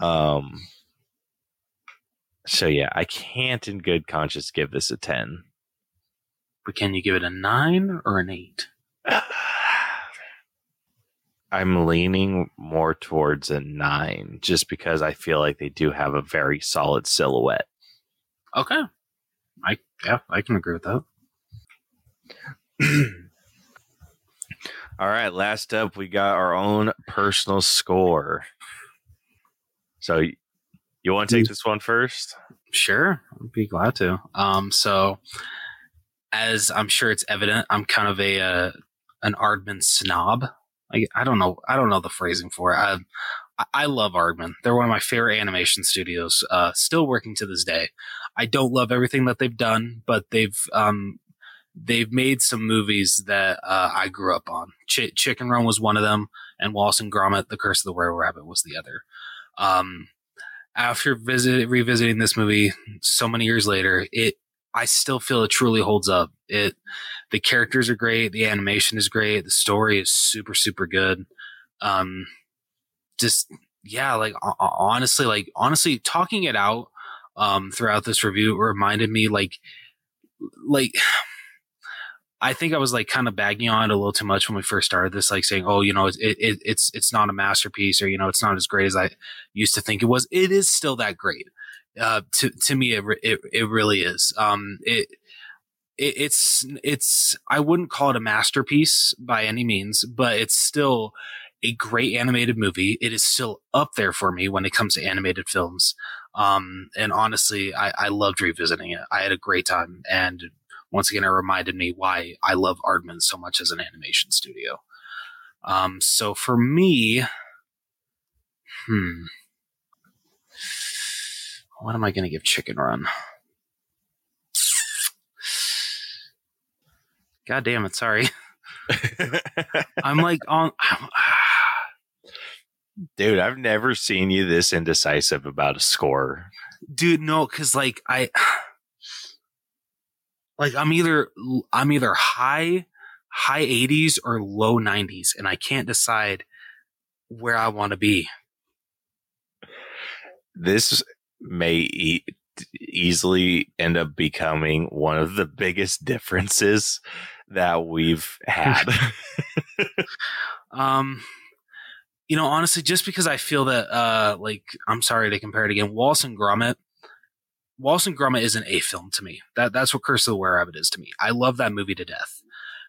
Um. So yeah, I can't in good conscience give this a ten. But can you give it a nine or an eight? I'm leaning more towards a nine just because I feel like they do have a very solid silhouette. Okay. I yeah, I can agree with that. All right, last up we got our own personal score. So you want to take this one first? Sure. I'd be glad to. Um, so, as I'm sure it's evident, I'm kind of a uh, an Aardman snob. I, I don't know. I don't know the phrasing for it. I, I love Aardman. They're one of my favorite animation studios, uh, still working to this day. I don't love everything that they've done, but they've um, they've made some movies that uh, I grew up on. Ch- Chicken Run was one of them, and Wallace and Gromit, The Curse of the Were-Rabbit was the other. Um After visit, revisiting this movie so many years later, it I still feel it truly holds up. It the characters are great, the animation is great, the story is super super good. Um, just yeah, like honestly, like honestly, talking it out um, throughout this review reminded me like like I think I was like kind of bagging on it a little too much when we first started this, like saying, "Oh, you know, it, it it's it's not a masterpiece, or you know, it's not as great as I used to think it was." It is still that great. Uh, to to me, it it, it really is. Um, it, it it's it's I wouldn't call it a masterpiece by any means, but it's still a great animated movie. It is still up there for me when it comes to animated films. Um, and honestly, I, I loved revisiting it. I had a great time. And once again, it reminded me why I love Aardman so much as an animation studio. Um, so for me, hmm, what am I going to give Chicken Run? God damn it. Sorry. I'm like, on. I'm, Dude, I've never seen you this indecisive about a score. Dude, no, because like I, like I'm either I'm either high high eighties or low nineties, and I can't decide where I want to be. This may e- easily end up becoming one of the biggest differences that we've had. um. You know, honestly, just because I feel that, uh, like, I'm sorry to compare it again, Wallace and Gromit, Wallace and Gromit is an A film to me. That That's what Curse of the Were-Rabbit is to me. I love that movie to death.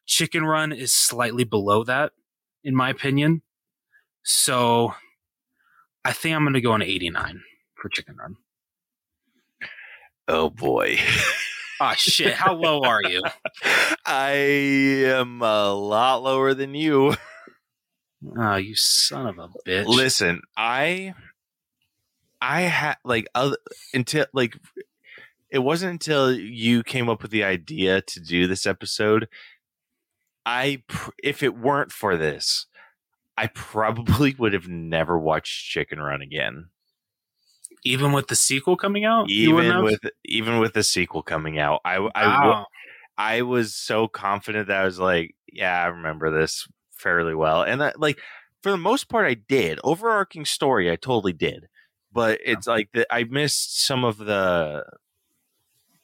Chicken Run is slightly below that, in my opinion. So, I think I'm going to go on eighty-nine for Chicken Run. Oh, boy. Ah, oh, shit. How low are you? I am a lot lower than you. Oh, you son of a bitch! Listen, I, I had like other until like it wasn't until you came up with the idea to do this episode. I, if it weren't for this, I probably would have never watched Chicken Run again. Even with the sequel coming out, even with even with the sequel coming out, I I, wow. I I was so confident that I was like, yeah, I remember this fairly well, and that, like, for the most part I did. Overarching story I totally did, but it's like the, I missed some of the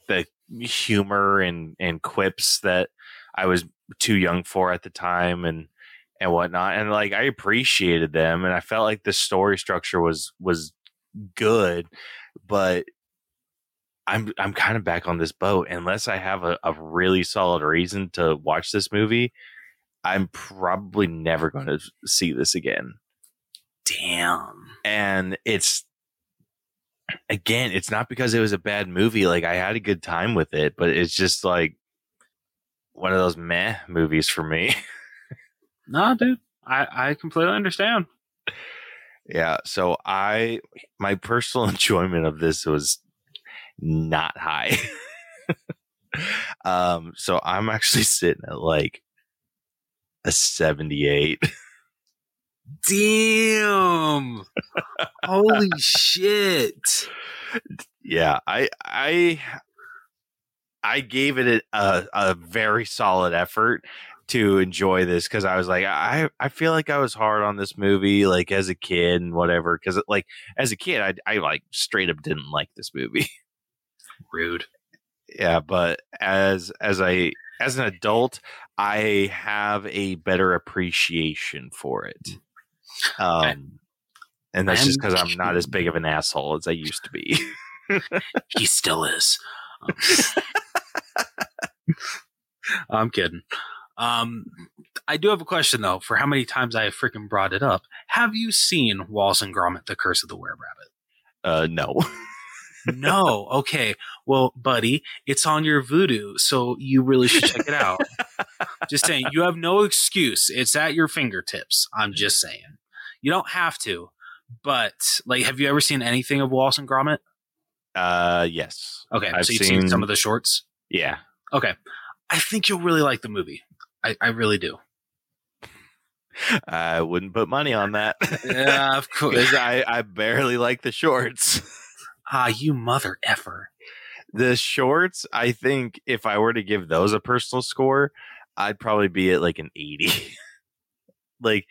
the humor and and quips that I was too young for at the time and and whatnot, and like I appreciated them and I felt like the story structure was was good, but I'm I'm kind of back on this boat. Unless I have a, a really solid reason to watch this movie, I'm probably never going to see this again. Damn. And it's, again, it's not because it was a bad movie. Like, I had a good time with it, but it's just like one of those meh movies for me. Nah, dude, I, I completely understand. Yeah. So I, my personal enjoyment of this was not high. um. So I'm actually sitting at like a seventy-eight. Damn. Holy shit. Yeah, I I I gave it a, a very solid effort to enjoy this, because I was like, I, I feel like I was hard on this movie like as a kid and whatever, because like as a kid I I like straight up didn't like this movie. Rude. Yeah, but as as I as an adult, I have a better appreciation for it. Um, and that's I'm just because I'm not as big of an asshole as I used to be. He still is. Um, I'm kidding. Um, I do have a question, though, for how many times I have freaking brought it up. Have you seen Wallace and Gromit, The Curse of the Were-Rabbit? Uh, no. No. Okay. Well, buddy, it's on your voodoo, so you really should check it out. Just saying, you have no excuse. It's at your fingertips. I'm just saying. You don't have to, but like, have you ever seen anything of Wallace and Gromit? Uh, yes. Okay. I've so you've seen... seen some of the shorts? Yeah. Okay. I think you'll really like the movie. I, I really do. I wouldn't put money on that. Yeah, of course. Because I, I barely like the shorts. Ah, you mother effer. The shorts, I think if I were to give those a personal score, I'd probably be at like an eighty. Like,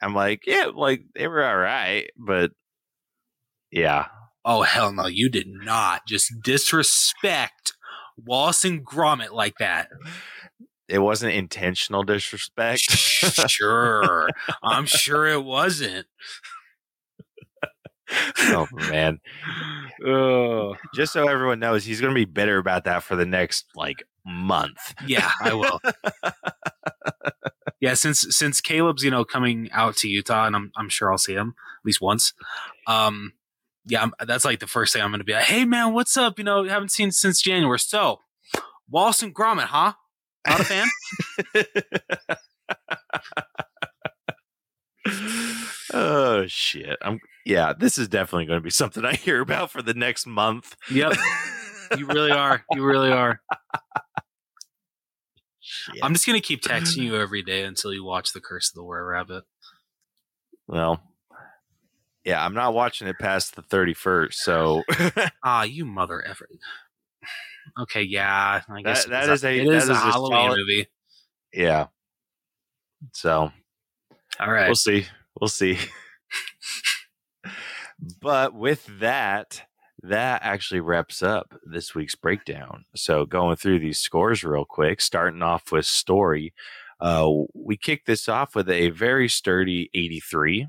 I'm like, yeah, like they were all right, but yeah. Oh, hell no. You did not just disrespect Wallace and Gromit like that. It wasn't intentional disrespect. Sure. I'm sure it wasn't. Oh man. Oh. Just so everyone knows, he's gonna be bitter about that for the next like month. Yeah, I will. Yeah, since since Caleb's, you know, coming out to Utah, and I'm I'm sure I'll see him at least once. Um, yeah, I'm, that's like the first thing I'm going to be like, hey, man, what's up? You know, haven't seen since January. So, Wallace and Gromit, huh? Not a fan? Oh, shit. I'm, yeah, this is definitely going to be something I hear about for the next month. Yep. You really are. You really are. Shit. I'm just going to keep texting you every day until you watch The Curse of the Were-Rabbit. Well, yeah, I'm not watching it past the thirty-first, so. Ah, you mother effer. Okay, yeah. I guess that, that is a, it that is, is a Halloween solid movie. Yeah. So. All right. We'll see. We'll see. But with that, that actually wraps up this week's breakdown. So going through these scores real quick, starting off with story, uh, we kicked this off with a very sturdy eighty-three.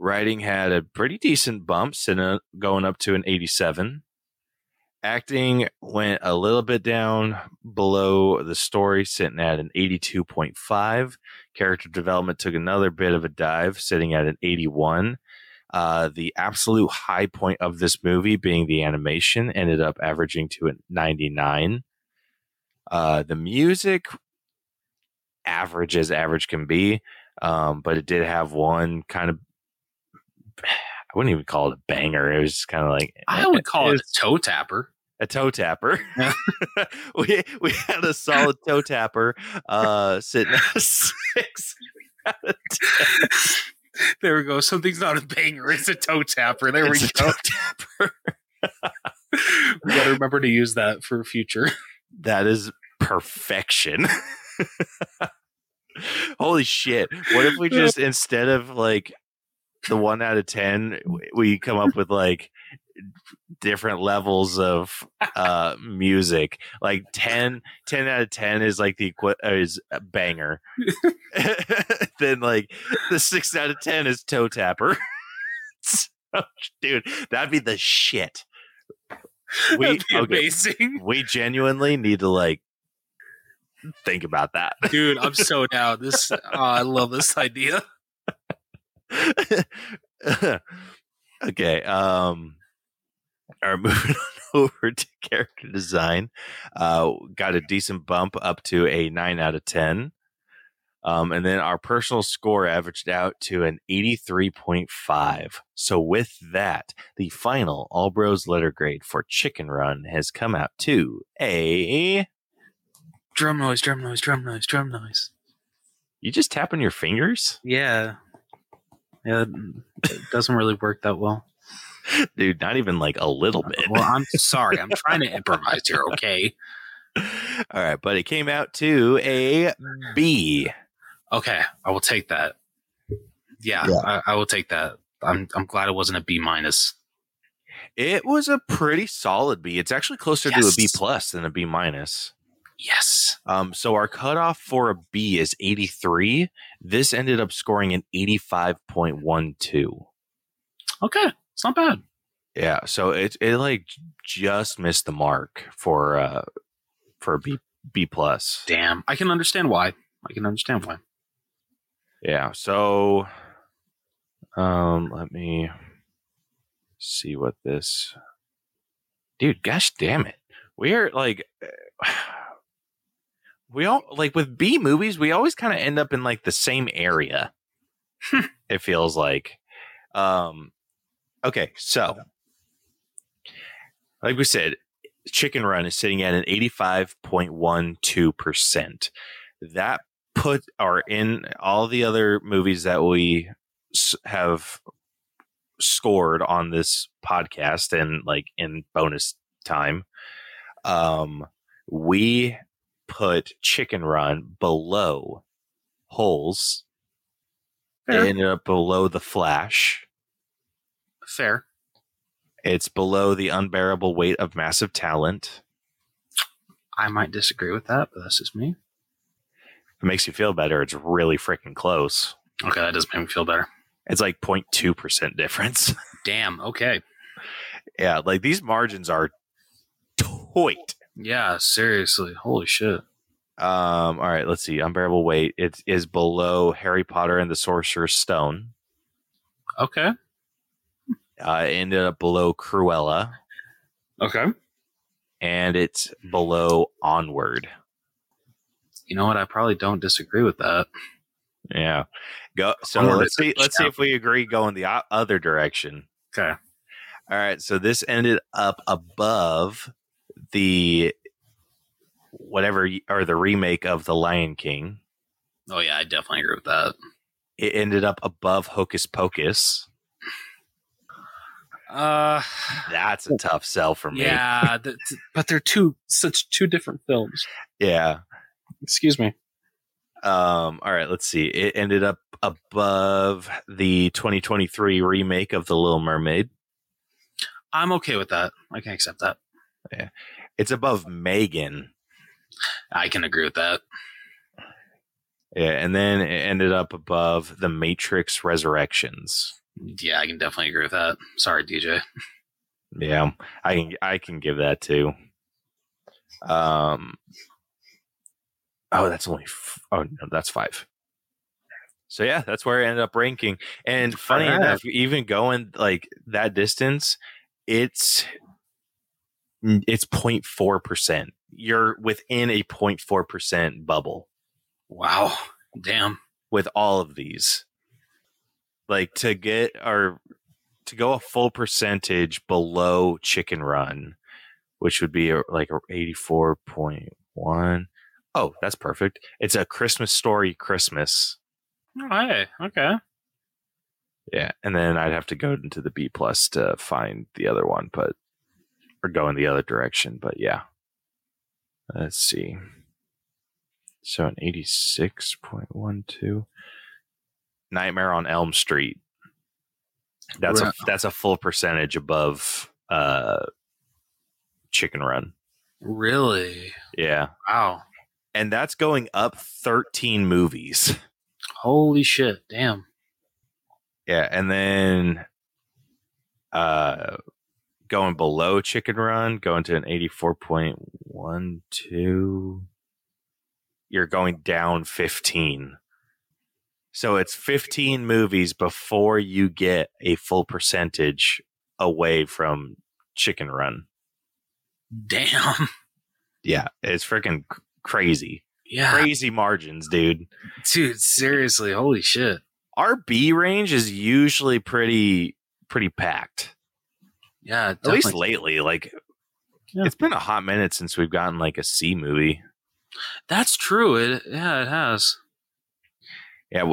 Writing had a pretty decent bump, going up to an eighty-seven. Acting went a little bit down below the story, sitting at an eighty-two point five. Character development took another bit of a dive, sitting at an eighty-one. Uh, the absolute high point of this movie being the animation ended up averaging to a ninety-nine. Uh, the music, average as average can be, um, but it did have one kind of, I wouldn't even call it a banger. It was just kind of like, I would call it, it a toe tapper. A toe tapper. Yeah. we we had a solid toe tapper uh, sitting at a six. There we go. Something's not a banger. It's a toe tapper. There it's we go. Toe tapper. We got to remember to use that for future. That is perfection. Holy shit. What if we just, instead of like the one out of ten, we come up with like different levels of uh, music. Like ten, ten out of ten is like the equi- is a banger. Then like the six out of ten is toe tapper. Dude, that'd be the shit. We, that'd be okay, amazing. We genuinely need to like think about that. Dude, I'm so down. This uh, I love this idea. Okay. Um, all right, moving on over to character design. Uh, got a decent bump up to a nine out of ten. Um, and then our personal score averaged out to an eighty-three point five. So with that, the final All Bros letter grade for Chicken Run has come out to a drum noise, drum noise, drum noise, drum noise. You just tapping your fingers? Yeah. Yeah, it doesn't really work that well. Dude, not even like a little bit. Well, I'm sorry. I'm trying to improvise here, okay? All right, but it came out to a B. Okay, I will take that. Yeah, yeah. I, I will take that. I'm I'm glad it wasn't a B minus. It was a pretty solid B. It's actually closer yes. to a B plus than a B minus. Yes. Um, so our cutoff for a B is eighty-three. This ended up scoring an eighty-five point one two. Okay. It's not bad. Yeah. So it, it like just missed the mark for, uh, for a B, B plus. Damn. I can understand why. I can understand why. Yeah. So, um, let me see what this, dude, gosh, damn it. We're like, we all like with B movies, we always kind of end up in like the same area. It feels like, um, okay. So like we said, Chicken Run is sitting at an eighty-five point one two percent. That put are in all the other movies that we have scored on this podcast and like in bonus time. Um, we put Chicken Run below Holes. Fair. It ended up below The Flash. Fair. It's below The Unbearable Weight of Massive Talent. I might disagree with that, but that's just me. If it makes you feel better, it's really freaking close. Okay, that does make me feel better. It's like zero point two percent difference. Damn, okay. Yeah, like these margins are toit. Yeah, seriously. Holy shit. Um, all right, let's see. Unbearable Weight. It is below Harry Potter and the Sorcerer's Stone. Okay. Uh, it ended up below Cruella. Okay. And it's below Onward. You know what? I probably don't disagree with that. Yeah. Go. So Onward let's see. Let's see if we agree going the other direction. Okay. All right. So this ended up above the whatever or the remake of The Lion King. Oh yeah, I definitely agree with that. It ended up above Hocus Pocus. Uh, that's a tough sell for me. Yeah, but they're two such two different films. Yeah. Excuse me. Um. All right. Let's see. It ended up above the twenty twenty-three remake of The Little Mermaid. I'm okay with that. I can accept that. Yeah. It's above Megan. I can agree with that. Yeah, and then it ended up above The Matrix Resurrections. Yeah, I can definitely agree with that. Sorry, D J. Yeah, I can I can give that too. Um. Oh, that's only. F- oh no, that's five. So yeah, that's where I ended up ranking. And funny right. enough, even going like that distance, it's it's zero point four percent. You're within a zero point four percent bubble. Wow, damn! With all of these, like to get or to go a full percentage below Chicken Run, which would be a, like a eighty-four point one. Oh, that's perfect. It's A Christmas Story Christmas. Oh, hey, okay. Yeah, and then I'd have to go into the B plus to find the other one, but or go in the other direction. But yeah, let's see. So an eighty-six point one two. Nightmare on Elm Street. That's right. a that's a full percentage above uh, Chicken Run. Really? Yeah. Wow. And that's going up thirteen movies. Holy shit. Damn. Yeah. And then uh, going below Chicken Run, going to an eighty-four point one two. You're going down fifteen. So it's fifteen movies before you get a full percentage away from Chicken Run. Damn. Yeah. It's freaking crazy. Yeah. Crazy margins, dude. Dude, seriously. Holy shit. Our B range is usually pretty, pretty packed. Yeah. Definitely. At least lately. Like, yeah. It's been a hot minute since we've gotten like a C movie. That's true. It yeah, it has. Yeah,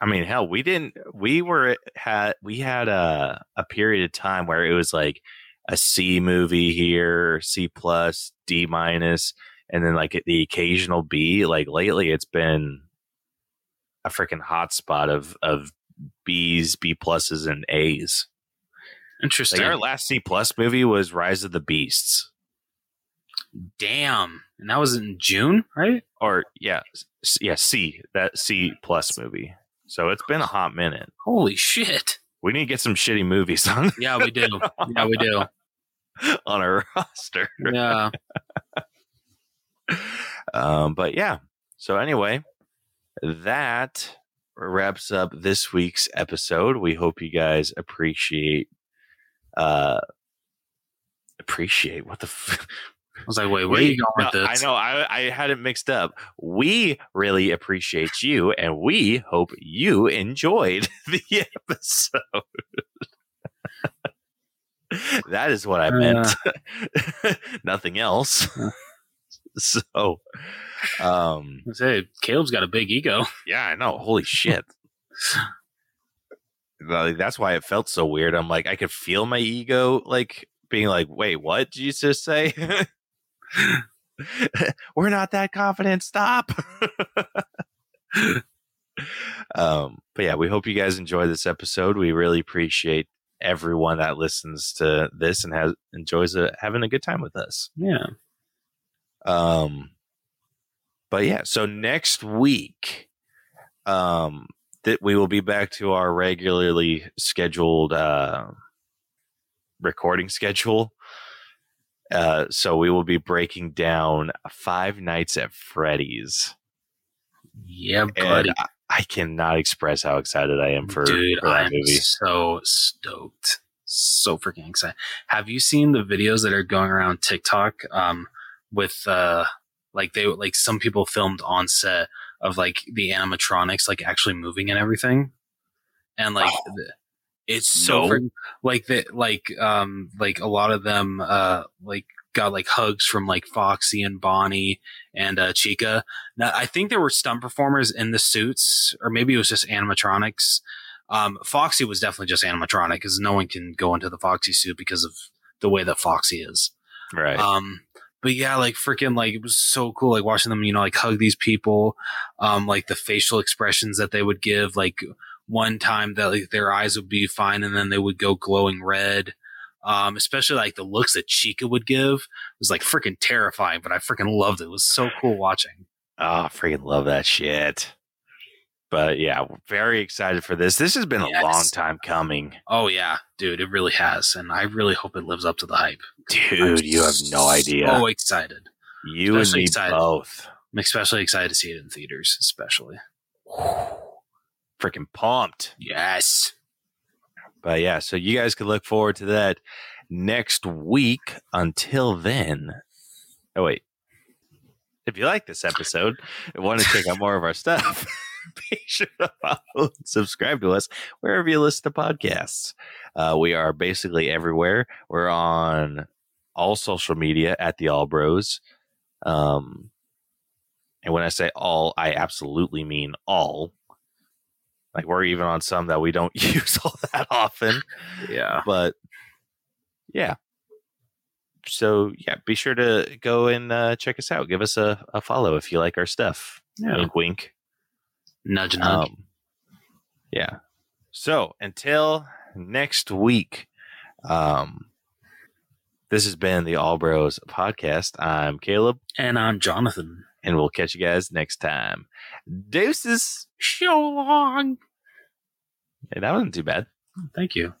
I mean, hell, we didn't. We were had we had a a period of time where it was like a C movie here, C plus, D minus, and then like the occasional B. Like lately, it's been a freaking hotspot of of B's, B pluses, and A's. Interesting. Like our last C plus movie was Rise of the Beasts. Damn. And that was in June, right? Or yeah, yeah, C, that C plus movie. So it's been a hot minute. Holy shit. We need to get some shitty movies on. Yeah, we do. Yeah, we do. On our roster. Yeah. um, but yeah. So anyway, that wraps up this week's episode. We hope you guys appreciate uh appreciate what the f- I was like, wait, where we, are you going no, with this? I know, I, I had it mixed up. We really appreciate you, and we hope you enjoyed the episode. That is what I meant. Uh, Nothing else. So, um, I say, Caleb's got a big ego. Yeah, I know. Holy shit. That's why it felt so weird. I'm like, I could feel my ego, like, being like, wait, what did you just say? We're not that confident. Stop. um, but yeah, we hope you guys enjoy this episode. We really appreciate everyone that listens to this and has enjoys a, having a good time with us. Yeah. Um. But yeah, so next week, um, that we will be back to our regularly scheduled uh, recording schedule. Uh, so we will be breaking down Five Nights at Freddy's. Yeah, buddy. And I cannot express how excited I am for, Dude, for that I'm movie. So stoked. So freaking excited. Have you seen the videos that are going around TikTok um, with uh, like they like some people filmed on set of like the animatronics like actually moving and everything? And like oh, it's so no. freaking, like that like um like a lot of them uh like got like hugs from like Foxy and Bonnie and uh, Chica. Now I think there were stunt performers in the suits, or maybe it was just animatronics. Um, Foxy was definitely just animatronic because no one can go into the Foxy suit because of the way that Foxy is. Right. Um, but yeah, like freaking like it was so cool. Like watching them, you know, like hug these people, um, like the facial expressions that they would give. Like one time that like their eyes would be fine and then they would go glowing red. Um, especially like the looks that Chica would give, it was like freaking terrifying, but I freaking loved it. It was so cool watching. Oh, freaking love that shit. But yeah, we're very excited for this. This has been yes. a long time coming. Oh yeah, dude, it really has. And I really hope it lives up to the hype. Dude, I'm you have no idea. So excited. You especially and me excited. both. I'm especially excited to see it in theaters, especially. Freaking pumped. Yes. But yeah, so you guys can look forward to that next week. Until then, oh wait, if you like this episode and want to check out more of our stuff, be sure to follow and subscribe to us wherever you listen to podcasts. Uh, we are basically everywhere. We're on all social media at the All Bros. Um, and when I say all, I absolutely mean all. Like, we're even on some that we don't use all that often. Yeah. But, yeah. So, yeah, be sure to go and uh, check us out. Give us a, a follow if you like our stuff. Yeah. Wink, wink. Nudge, nudge. Um, yeah. So, until next week, um, this has been the All Bros Podcast. I'm Caleb. And I'm Jonathan. And we'll catch you guys next time. Deuces. So long. Hey, that wasn't too bad. Thank you.